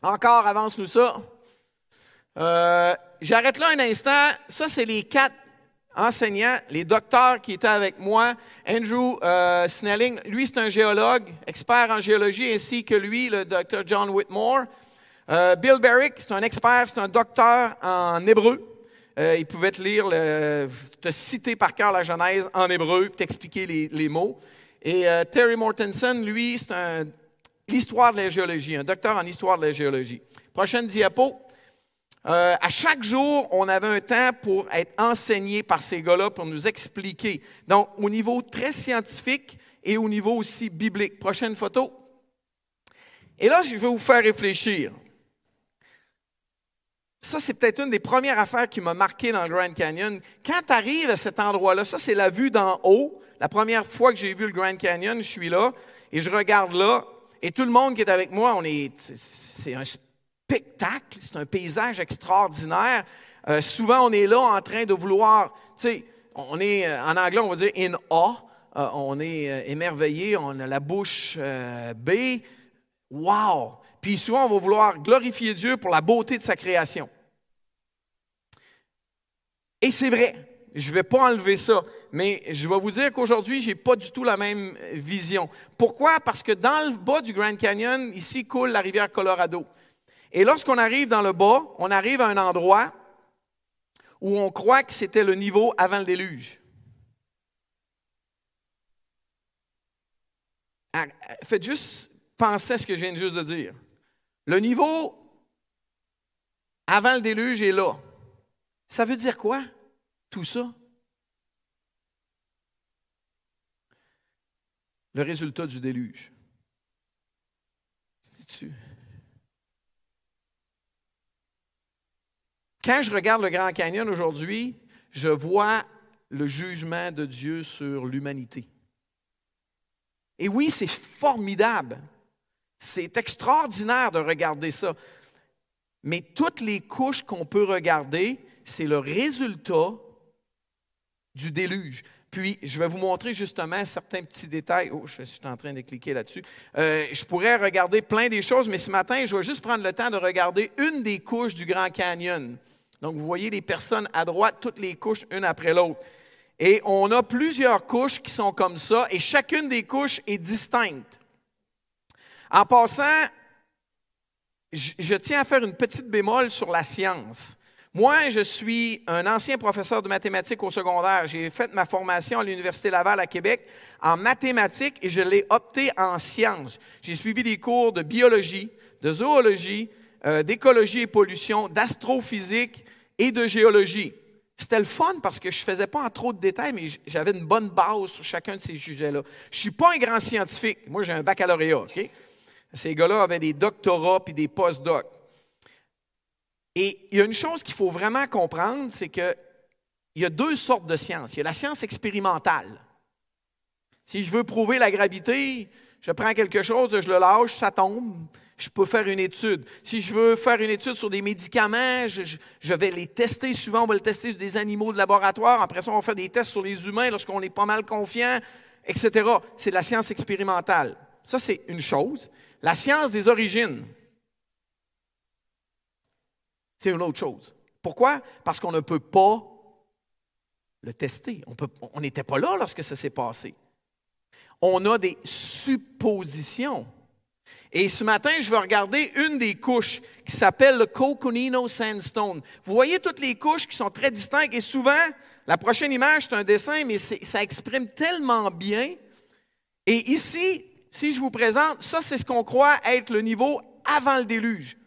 encore avance-nous ça. J'arrête là un instant. Ça c'est les 4 enseignants, les docteurs qui étaient avec moi. Andrew Snelling, lui c'est un géologue, expert en géologie, ainsi que lui, le docteur John Whitmore. Bill Barrick, c'est un expert, c'est un docteur en hébreu. Il pouvait te citer par cœur la Genèse en hébreu, t'expliquer les mots. Et Terry Mortensen, lui, c'est l'histoire de la géologie, un docteur en histoire de la géologie. Prochaine diapo. À chaque jour, on avait un temps pour être enseigné par ces gars-là, pour nous expliquer. Donc, au niveau très scientifique et au niveau aussi biblique. Prochaine photo. Et là, je vais vous faire réfléchir. Ça, c'est peut-être une des premières affaires qui m'a marqué dans le Grand Canyon. Quand tu arrives à cet endroit-là, ça, c'est la vue d'en haut. La première fois que j'ai vu le Grand Canyon, je suis là et je regarde là. Et tout le monde qui est avec moi, c'est un spectacle, c'est un paysage extraordinaire. Souvent, on est là en train de vouloir, tu sais, on est, en anglais, on va dire « in awe ». On est émerveillé, on a la bouche bée. Wow! Puis souvent, on va vouloir glorifier Dieu pour la beauté de sa création. Et c'est vrai, je ne vais pas enlever ça, mais je vais vous dire qu'aujourd'hui, je n'ai pas du tout la même vision. Pourquoi? Parce que dans le bas du Grand Canyon, ici coule la rivière Colorado. Et lorsqu'on arrive dans le bas, on arrive à un endroit où on croit que c'était le niveau avant le déluge. Faites juste penser à ce que je viens juste de dire. Le niveau avant le déluge est là. Ça veut dire quoi, tout ça? Le résultat du déluge. Sais-tu? Quand je regarde le Grand Canyon aujourd'hui, je vois le jugement de Dieu sur l'humanité. Et oui, c'est formidable. C'est extraordinaire de regarder ça. Mais toutes les couches qu'on peut regarder, c'est le résultat du déluge. Puis, je vais vous montrer justement certains petits détails. Oh, je suis en train de cliquer là-dessus. Je pourrais regarder plein des choses, mais ce matin, je vais juste prendre le temps de regarder une des couches du Grand Canyon. Donc, vous voyez les personnes à droite, toutes les couches, une après l'autre. Et on a plusieurs couches qui sont comme ça, et chacune des couches est distincte. En passant, je tiens à faire une petite bémol sur la science. Moi, je suis un ancien professeur de mathématiques au secondaire. J'ai fait ma formation à l'Université Laval à Québec en mathématiques et je l'ai opté en sciences. J'ai suivi des cours de biologie, de zoologie, d'écologie et pollution, d'astrophysique et de géologie. C'était le fun parce que je ne faisais pas en trop de détails, mais j'avais une bonne base sur chacun de ces sujets-là. Je ne suis pas un grand scientifique. Moi, j'ai un baccalauréat, OK? Ces gars-là avaient des doctorats puis des post-docs. Et il y a une chose qu'il faut vraiment comprendre, c'est qu'il y a deux sortes de sciences. Il y a la science expérimentale. Si je veux prouver la gravité, je prends quelque chose, je le lâche, ça tombe. Je peux faire une étude. Si je veux faire une étude sur des médicaments, je vais les tester. Souvent, on va le tester sur des animaux de laboratoire. Après ça, on va faire des tests sur les humains lorsqu'on est pas mal confiant, etc. C'est de la science expérimentale. Ça, c'est une chose. La science des origines, c'est une autre chose. Pourquoi? Parce qu'on ne peut pas le tester. On n'était pas là lorsque ça s'est passé. On a des suppositions. Et ce matin, je vais regarder une des couches qui s'appelle le Coconino Sandstone. Vous voyez toutes les couches qui sont très distinctes et souvent, la prochaine image, c'est un dessin, mais ça exprime tellement bien. Et ici, si je vous présente, ça, c'est ce qu'on croit être le niveau avant le déluge.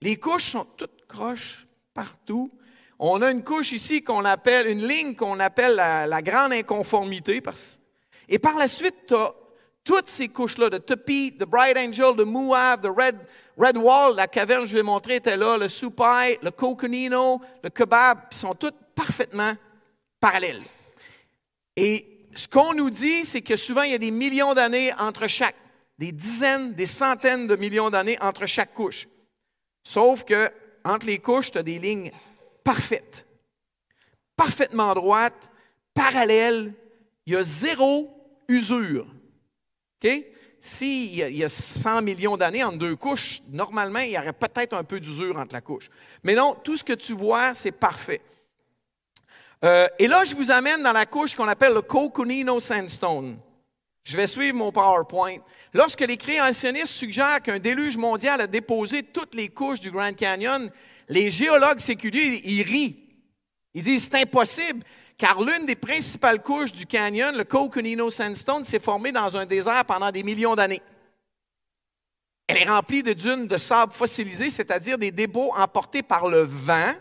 Les couches sont toutes croches partout. On a une couche ici qu'on appelle, une ligne qu'on appelle la grande inconformité. Et par la suite, tu as toutes ces couches-là, de Tupi, de Bright Angel, de Moab, de Red Wall, la caverne que je vais montrer était là, le Supai, le Coconino, le Kebab, ils sont toutes parfaitement parallèles. Et ce qu'on nous dit, c'est que souvent, il y a des millions d'années entre chaque, des dizaines, des centaines de millions d'années entre chaque couche. Sauf que entre les couches, tu as des lignes parfaites, parfaitement droites, parallèles, il y a zéro usure. Okay? S'il y a 100 millions d'années entre deux couches, normalement, il y aurait peut-être un peu d'usure entre la couche. Mais non, tout ce que tu vois, c'est parfait. Et là, je vous amène dans la couche qu'on appelle le Coconino Sandstone. Je vais suivre mon PowerPoint. Lorsque les créationnistes suggèrent qu'un déluge mondial a déposé toutes les couches du Grand Canyon, les géologues séculiers, ils rient. Ils disent « c'est impossible ». Car l'une des principales couches du canyon, le Coconino Sandstone, s'est formée dans un désert pendant des millions d'années. Elle est remplie de dunes de sable fossilisé, c'est-à-dire des dépôts emportés par le vent,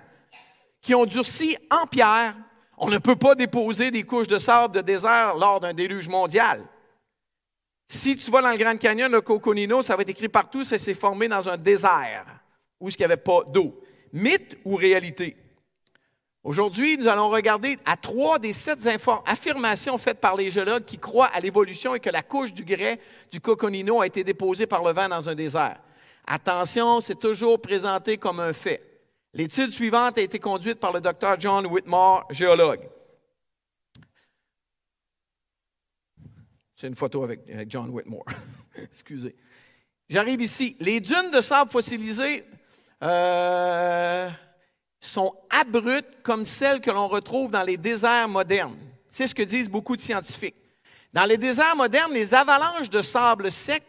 qui ont durci en pierre. On ne peut pas déposer des couches de sable de désert lors d'un déluge mondial. Si tu vas dans le Grand Canyon, le Coconino, ça va être écrit partout, ça s'est formé dans un désert où il n'y avait pas d'eau. Mythe ou réalité? Aujourd'hui, nous allons regarder à 3 des 7 affirmations faites par les géologues qui croient à l'évolution et que la couche du grès du Coconino a été déposée par le vent dans un désert. Attention, c'est toujours présenté comme un fait. L'étude suivante a été conduite par le docteur John Whitmore, géologue. C'est une photo avec John Whitmore. Excusez. J'arrive ici. Les dunes de sable fossilisées sont abruptes comme celles que l'on retrouve dans les déserts modernes. C'est ce que disent beaucoup de scientifiques. Dans les déserts modernes, les avalanches de sable sec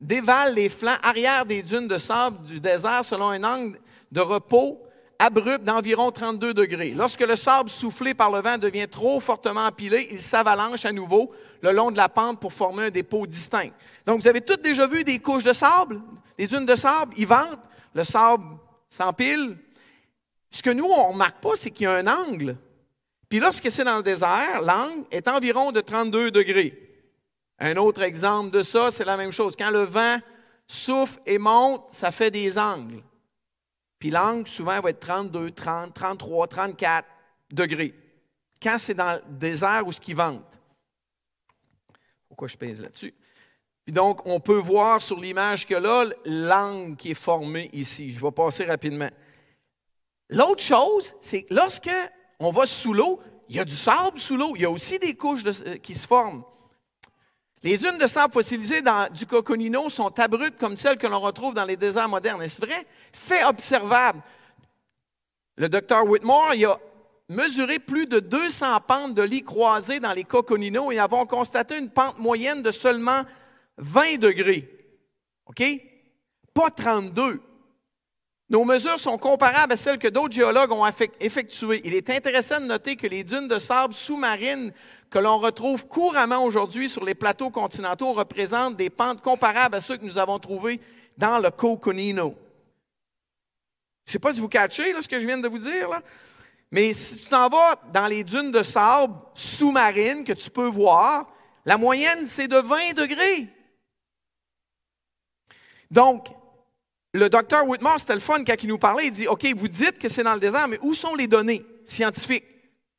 dévalent les flancs arrière des dunes de sable du désert selon un angle de repos abrupt d'environ 32 degrés. Lorsque le sable soufflé par le vent devient trop fortement empilé, il s'avalanche à nouveau le long de la pente pour former un dépôt distinct. Donc, vous avez tous déjà vu des couches de sable, des dunes de sable, ils ventent, le sable s'empile. Ce que nous, on ne remarque pas, c'est qu'il y a un angle. Puis lorsque c'est dans le désert, l'angle est environ de 32 degrés. Un autre exemple de ça, c'est la même chose. Quand le vent souffle et monte, ça fait des angles. Puis l'angle, souvent, va être 32, 30, 33, 34 degrés. Quand c'est dans le désert ou ce qui vente. Pourquoi je pèse là-dessus? Puis donc, on peut voir sur l'image que là, l'angle qui est formé ici. Je vais passer rapidement. L'autre chose, c'est que lorsque on va sous l'eau, il y a du sable sous l'eau. Il y a aussi des couches qui se forment. Les dunes de sable fossilisées du Coconino sont abruptes comme celles que l'on retrouve dans les déserts modernes. Est-ce vrai? Fait observable. Le docteur Whitmore il a mesuré plus de 200 pentes de lit croisées dans les Coconinos et avons constaté une pente moyenne de seulement 20 degrés. OK? Pas 32. Nos mesures sont comparables à celles que d'autres géologues ont effectuées. Il est intéressant de noter que les dunes de sable sous-marines que l'on retrouve couramment aujourd'hui sur les plateaux continentaux représentent des pentes comparables à ceux que nous avons trouvés dans le Coconino. Je ne sais pas si vous catchez là, ce que je viens de vous dire, là. Mais si tu t'en vas dans les dunes de sable sous-marines que tu peux voir, la moyenne, c'est de 20 degrés. Donc, le docteur Whitmore, c'était le fun quand il nous parlait, il dit « OK, vous dites que c'est dans le désert, mais où sont les données scientifiques?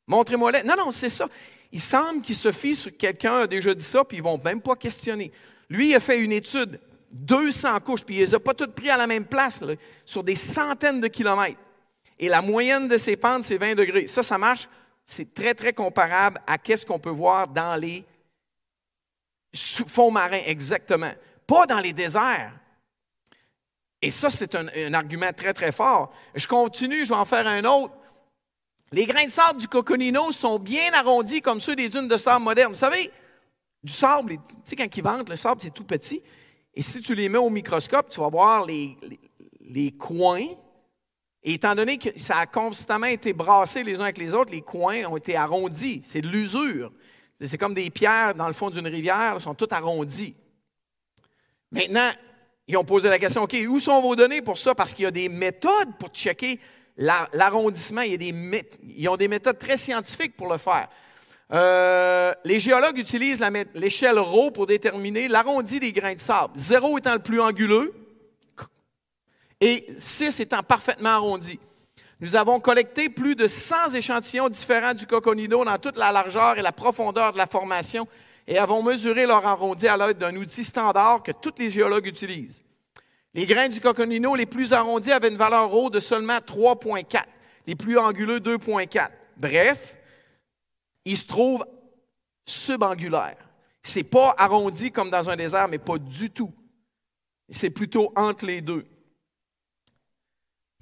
Montrez-moi-les. » Non, non, c'est ça. Il semble qu'il se fie sur quelqu'un a déjà dit ça, puis ils ne vont même pas questionner. Lui, il a fait une étude, 200 couches, puis il ne les a pas toutes prises à la même place, là, sur des centaines de kilomètres. Et la moyenne de ces pentes, c'est 20 degrés. Ça, ça marche. C'est très, très comparable à ce qu'on peut voir dans les fonds marins, exactement. Pas dans les déserts. Et ça, c'est un argument très, très fort. Je continue, je vais en faire un autre. Les grains de sable du Coconino sont bien arrondis comme ceux des dunes de sable modernes. Vous savez, du sable, tu sais, quand ils ventent, le sable, c'est tout petit. Et si tu les mets au microscope, tu vas voir les coins. Et étant donné que ça a constamment été brassé les uns avec les autres, les coins ont été arrondis. C'est de l'usure. C'est comme des pierres dans le fond d'une rivière, elles sont toutes arrondies. Maintenant, ils ont posé la question, OK, où sont vos données pour ça? Parce qu'il y a des méthodes pour checker l'arrondissement. Ils ont des méthodes très scientifiques pour le faire. Les géologues utilisent l'échelle Rho pour déterminer l'arrondi des grains de sable. 0 étant le plus anguleux et 6 étant parfaitement arrondi. Nous avons collecté plus de 100 échantillons différents du Coconino dans toute la largeur et la profondeur de la formation et avons mesuré leur arrondi à l'aide d'un outil standard que tous les géologues utilisent. Les grains du Coconino les plus arrondis avaient une valeur Rho de seulement 3,4, les plus anguleux 2,4. Bref, ils se trouvent subangulaires. Ce n'est pas arrondi comme dans un désert, mais pas du tout. C'est plutôt entre les deux.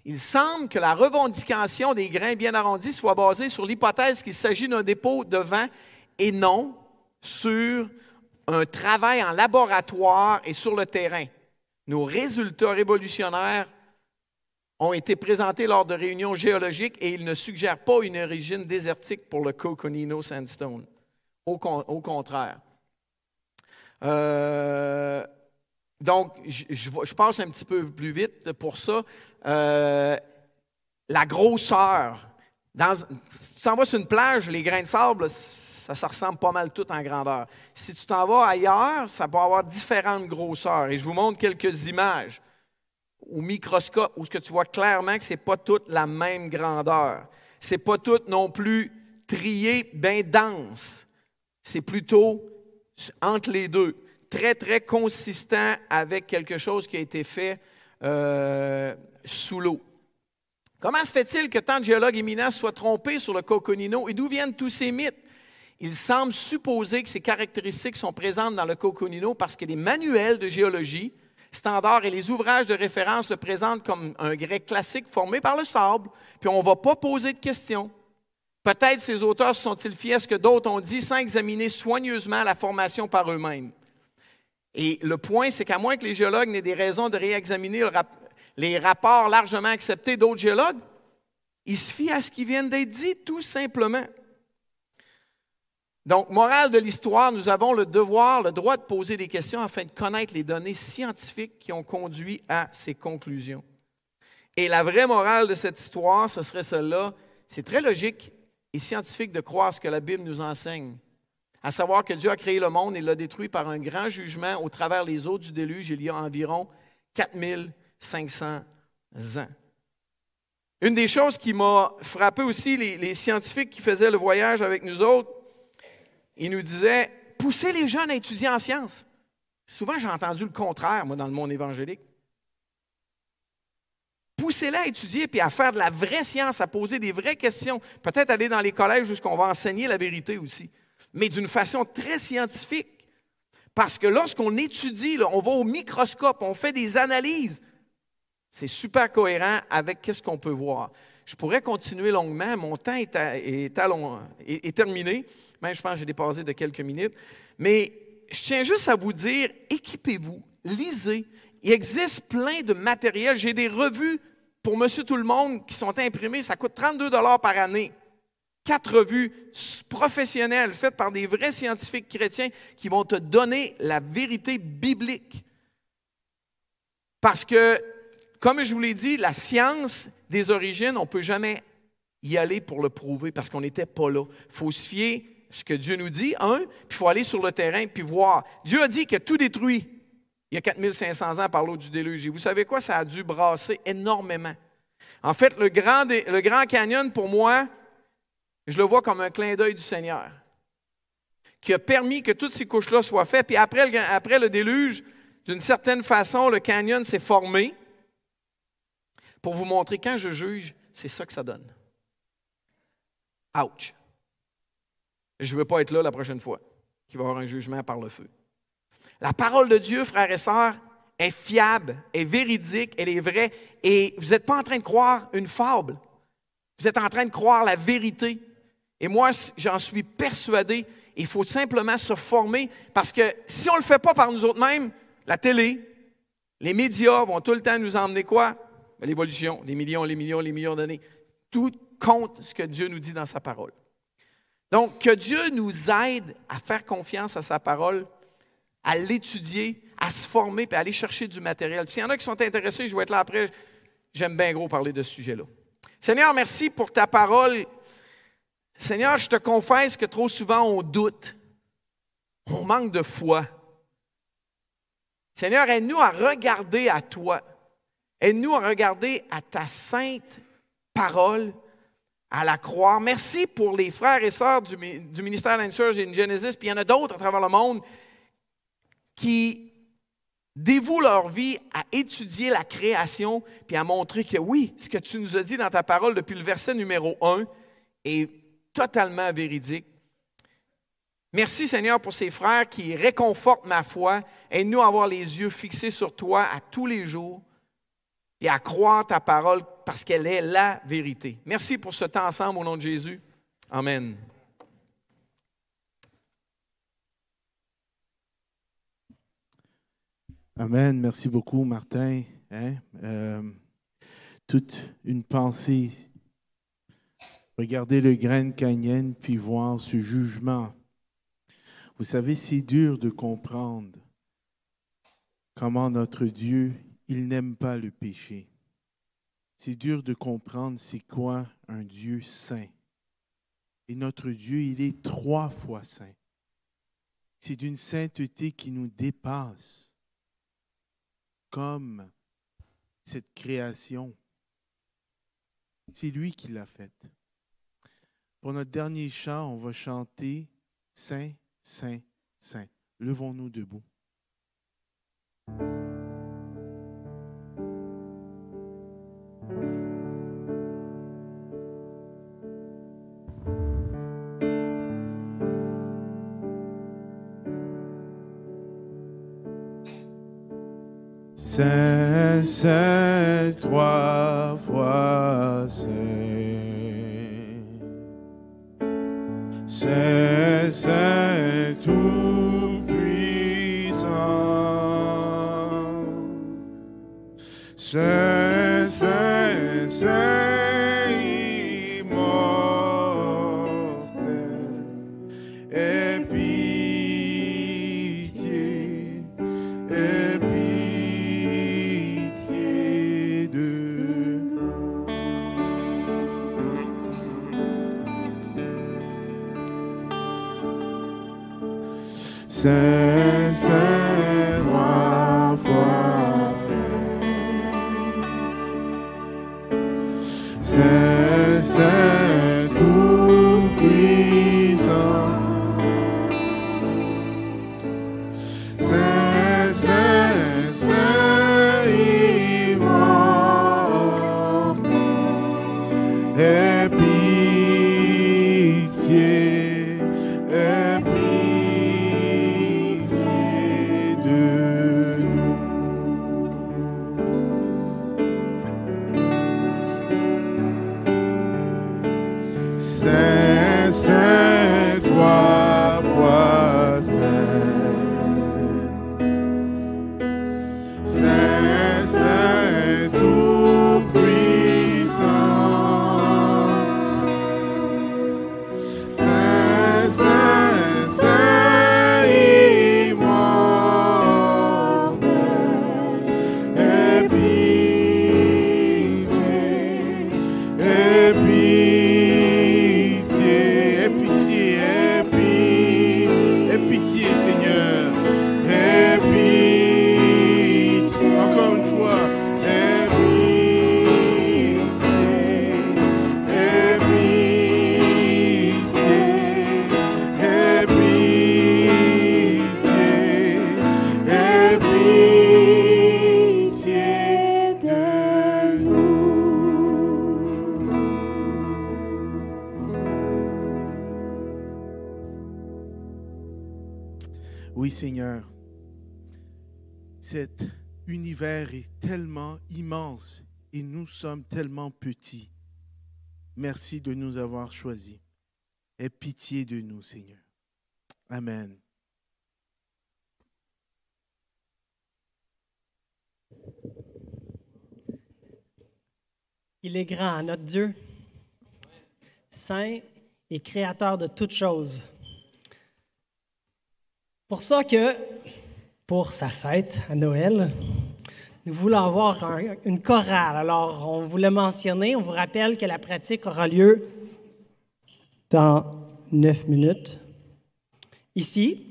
Il semble que la revendication des grains bien arrondis soit basée sur l'hypothèse qu'il s'agit d'un dépôt de vent et non sur un travail en laboratoire et sur le terrain. Nos résultats révolutionnaires ont été présentés lors de réunions géologiques et ils ne suggèrent pas une origine désertique pour le Coconino Sandstone. Au contraire. Donc, je passe un petit peu plus vite pour ça. La grosseur. Si tu t'en vas sur une plage, les grains de sable, Ça se ressemble pas mal tout en grandeur. Si tu t'en vas ailleurs, ça peut avoir différentes grosseurs. Et je vous montre quelques images au microscope où ce que tu vois clairement que ce n'est pas toute la même grandeur. Ce n'est pas toute non plus triée bien dense. C'est plutôt entre les deux. Très, très consistant avec quelque chose qui a été fait sous l'eau. Comment se fait-il que tant de géologues éminents soient trompés sur le Coconino et d'où viennent tous ces mythes? Il semble supposer que ces caractéristiques sont présentes dans le Coconino parce que les manuels de géologie standards et les ouvrages de référence le présentent comme un grès classique formé par le sable, puis on ne va pas poser de questions. Peut-être ces auteurs se sont-ils fiés à ce que d'autres ont dit sans examiner soigneusement la formation par eux-mêmes. Et le point, c'est qu'à moins que les géologues n'aient des raisons de réexaminer les rapports largement acceptés d'autres géologues, ils se fient à ce qui vient d'être dit, tout simplement. Donc, morale de l'histoire, nous avons le devoir, le droit de poser des questions afin de connaître les données scientifiques qui ont conduit à ces conclusions. Et la vraie morale de cette histoire, ce serait celle-là. C'est très logique et scientifique de croire ce que la Bible nous enseigne, à savoir que Dieu a créé le monde et l'a détruit par un grand jugement au travers des eaux du déluge il y a environ 4500 ans. Une des choses qui m'a frappé aussi, les scientifiques qui faisaient le voyage avec nous autres, ils nous disaient « Poussez les jeunes à étudier en sciences ». Souvent, j'ai entendu le contraire, moi, dans le monde évangélique. Poussez-les à étudier puis à faire de la vraie science, à poser des vraies questions. Peut-être aller dans les collèges où on va enseigner la vérité aussi, mais d'une façon très scientifique. Parce que lorsqu'on étudie, là, on va au microscope, on fait des analyses. C'est super cohérent avec ce qu'on peut voir. Je pourrais continuer longuement, mon temps est terminé. Même, je pense que j'ai dépassé de quelques minutes. Mais je tiens juste à vous dire, équipez-vous, lisez. Il existe plein de matériel. J'ai des revues pour Monsieur Tout-le-Monde qui sont imprimées. Ça coûte 32 $ par année. 4 revues professionnelles faites par des vrais scientifiques chrétiens qui vont te donner la vérité biblique. Parce que, comme je vous l'ai dit, la science des origines, on ne peut jamais y aller pour le prouver parce qu'on n'était pas là. Il faut se fier à ce que Dieu nous dit, puis il faut aller sur le terrain puis voir. Dieu a dit que tout détruit il y a 4500 ans par l'eau du déluge. Et vous savez quoi? Ça a dû brasser énormément. En fait, le Grand Canyon, pour moi, je le vois comme un clin d'œil du Seigneur qui a permis que toutes ces couches-là soient faites. Puis après le déluge, d'une certaine façon, le canyon s'est formé pour vous montrer quand je juge, c'est ça que ça donne. Ouch! Je ne veux pas être là la prochaine fois qu'il va y avoir un jugement par le feu. La parole de Dieu, frères et sœurs, est fiable, est véridique, elle est vraie. Et vous n'êtes pas en train de croire une fable. Vous êtes en train de croire la vérité. Et moi, j'en suis persuadé. Il faut simplement se former parce que si on ne le fait pas par nous autres mêmes, la télé, les médias vont tout le temps nous emmener quoi? L'évolution, les millions d'années. Tout compte ce que Dieu nous dit dans sa parole. Donc, que Dieu nous aide à faire confiance à sa parole, à l'étudier, à se former, puis à aller chercher du matériel. Puis s'il y en a qui sont intéressés, je vais être là après. J'aime bien gros parler de ce sujet-là. Seigneur, merci pour ta parole. Seigneur, je te confesse que trop souvent, on doute. On manque de foi. Seigneur, aide-nous à regarder à toi. Aide-nous à regarder à ta sainte parole, à la croire. Merci pour les frères et sœurs du ministère d'Insurge et de Genesis, puis il y en a d'autres à travers le monde qui dévouent leur vie à étudier la création, puis à montrer que oui, ce que tu nous as dit dans ta parole depuis le verset numéro 1 est totalement véridique. Merci Seigneur pour ces frères qui réconfortent ma foi. Aide-nous à avoir les yeux fixés sur toi à tous les jours et à croire ta parole parce qu'elle est la vérité. Merci pour ce temps ensemble au nom de Jésus. Amen. Amen. Merci beaucoup, Martin. Toute une pensée. Regardez le Grand Canyon puis voir ce jugement. Vous savez, c'est dur de comprendre comment notre Dieu, il n'aime pas le péché. C'est dur de comprendre c'est quoi un Dieu saint. Et notre Dieu, il est 3 fois saint. C'est d'une sainteté qui nous dépasse, comme cette création. C'est lui qui l'a faite. Pour notre dernier chant, on va chanter « Saint, Saint, Saint ». Levons-nous debout. Saint, Saint, 3 fois Saint. Saint, Saint, tout puissant. Saint, Saint, Saint, immortel. Aie pitié, aie pitié de nous. Saint, Saint, 3 fois Saint. Saint, Saint, tout puissant. Saint, Saint, Saint, immortel. Aie pitié, aie pitié de nous. Saint, Saint, 3 fois Saint. Saint, Saint, tout puissant. Saint, Saint, Saint, immortel. Aie pitié, aie pitié, aie pitié, Seigneur. Aie pitié, encore une fois. Aie pitié, aie pitié, aie pitié de nous. Oui, Seigneur, cet univers est tellement immense et nous sommes tellement petits. Merci de nous avoir choisis. Aie pitié de nous, Seigneur. Amen. Il est grand, notre Dieu, saint et créateur de toutes choses. Pour ça que, pour sa fête à Noël, nous voulons avoir une chorale. Alors, on vous l'a mentionné, on vous rappelle que la pratique aura lieu dans 9 minutes. Ici,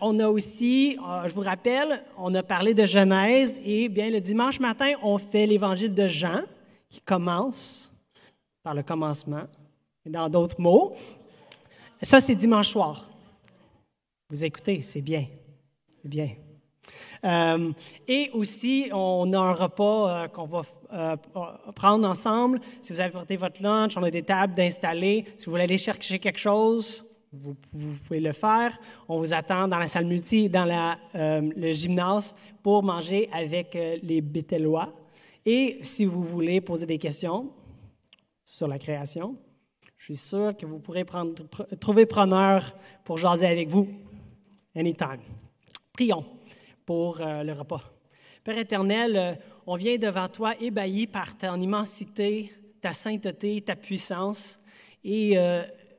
on a aussi, je vous rappelle, on a parlé de Genèse et bien le dimanche matin, on fait l'évangile de Jean qui commence par le commencement et dans d'autres mots. Ça, c'est dimanche soir. Vous écoutez, c'est bien, c'est bien. Et aussi, on a un repas qu'on va prendre ensemble. Si vous avez porté votre lunch, on a des tables d'installer. Si vous voulez aller chercher quelque chose, vous pouvez le faire. On vous attend dans la salle multi, dans le gymnase, pour manger avec les Béthellois. Et si vous voulez poser des questions sur la création, je suis sûr que vous pourrez trouver preneur pour jaser avec vous. Anytime. Prions pour le repas. Père éternel, on vient devant toi ébahi par ton immensité, ta sainteté, ta puissance et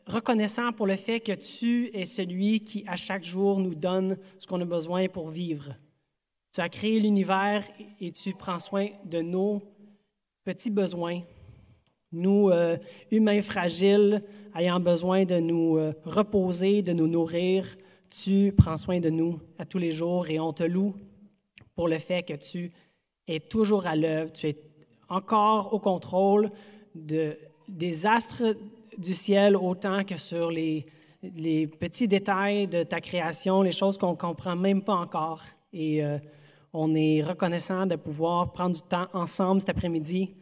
reconnaissant pour le fait que tu es celui qui, à chaque jour, nous donne ce qu'on a besoin pour vivre. Tu as créé l'univers et tu prends soin de nos petits besoins, nous, humains fragiles, ayant besoin de nous reposer, de nous nourrir, tu prends soin de nous à tous les jours et on te loue pour le fait que tu es toujours à l'œuvre, tu es encore au contrôle des astres du ciel autant que sur les petits détails de ta création, les choses qu'on ne comprend même pas encore. Et on est reconnaissant de pouvoir prendre du temps ensemble cet après-midi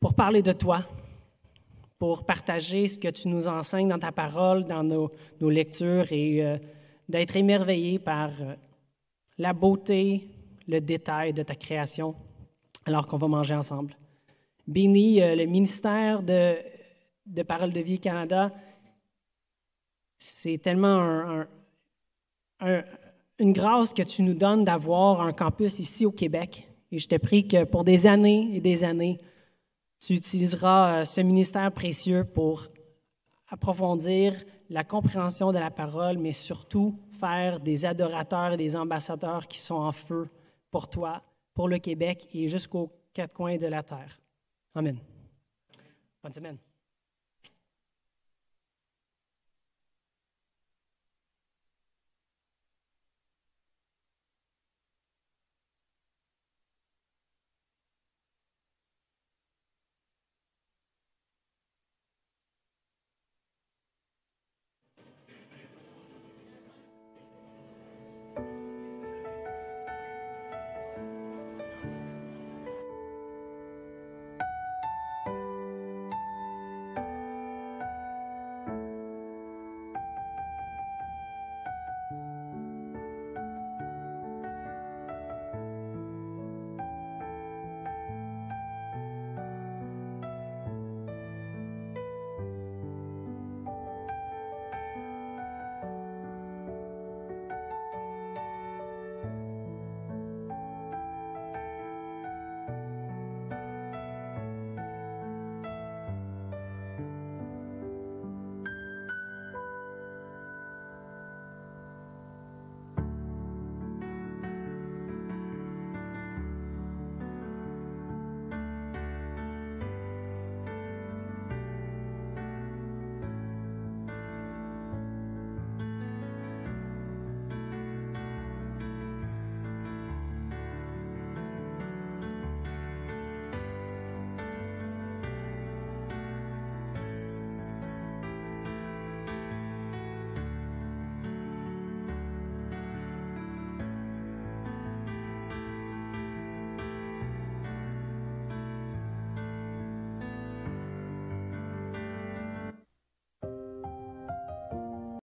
pour parler de toi, pour partager ce que tu nous enseignes dans ta parole, dans nos lectures et d'être émerveillé par la beauté, le détail de ta création, alors qu'on va manger ensemble. Bénis le ministère de Parole de Vie Canada. C'est tellement une grâce que tu nous donnes d'avoir un campus ici au Québec. Et je te prie que pour des années et des années, tu utiliseras ce ministère précieux pour approfondir la compréhension de la parole, mais surtout faire des adorateurs et des ambassadeurs qui sont en feu pour toi, pour le Québec et jusqu'aux quatre coins de la terre. Amen. Bonne semaine.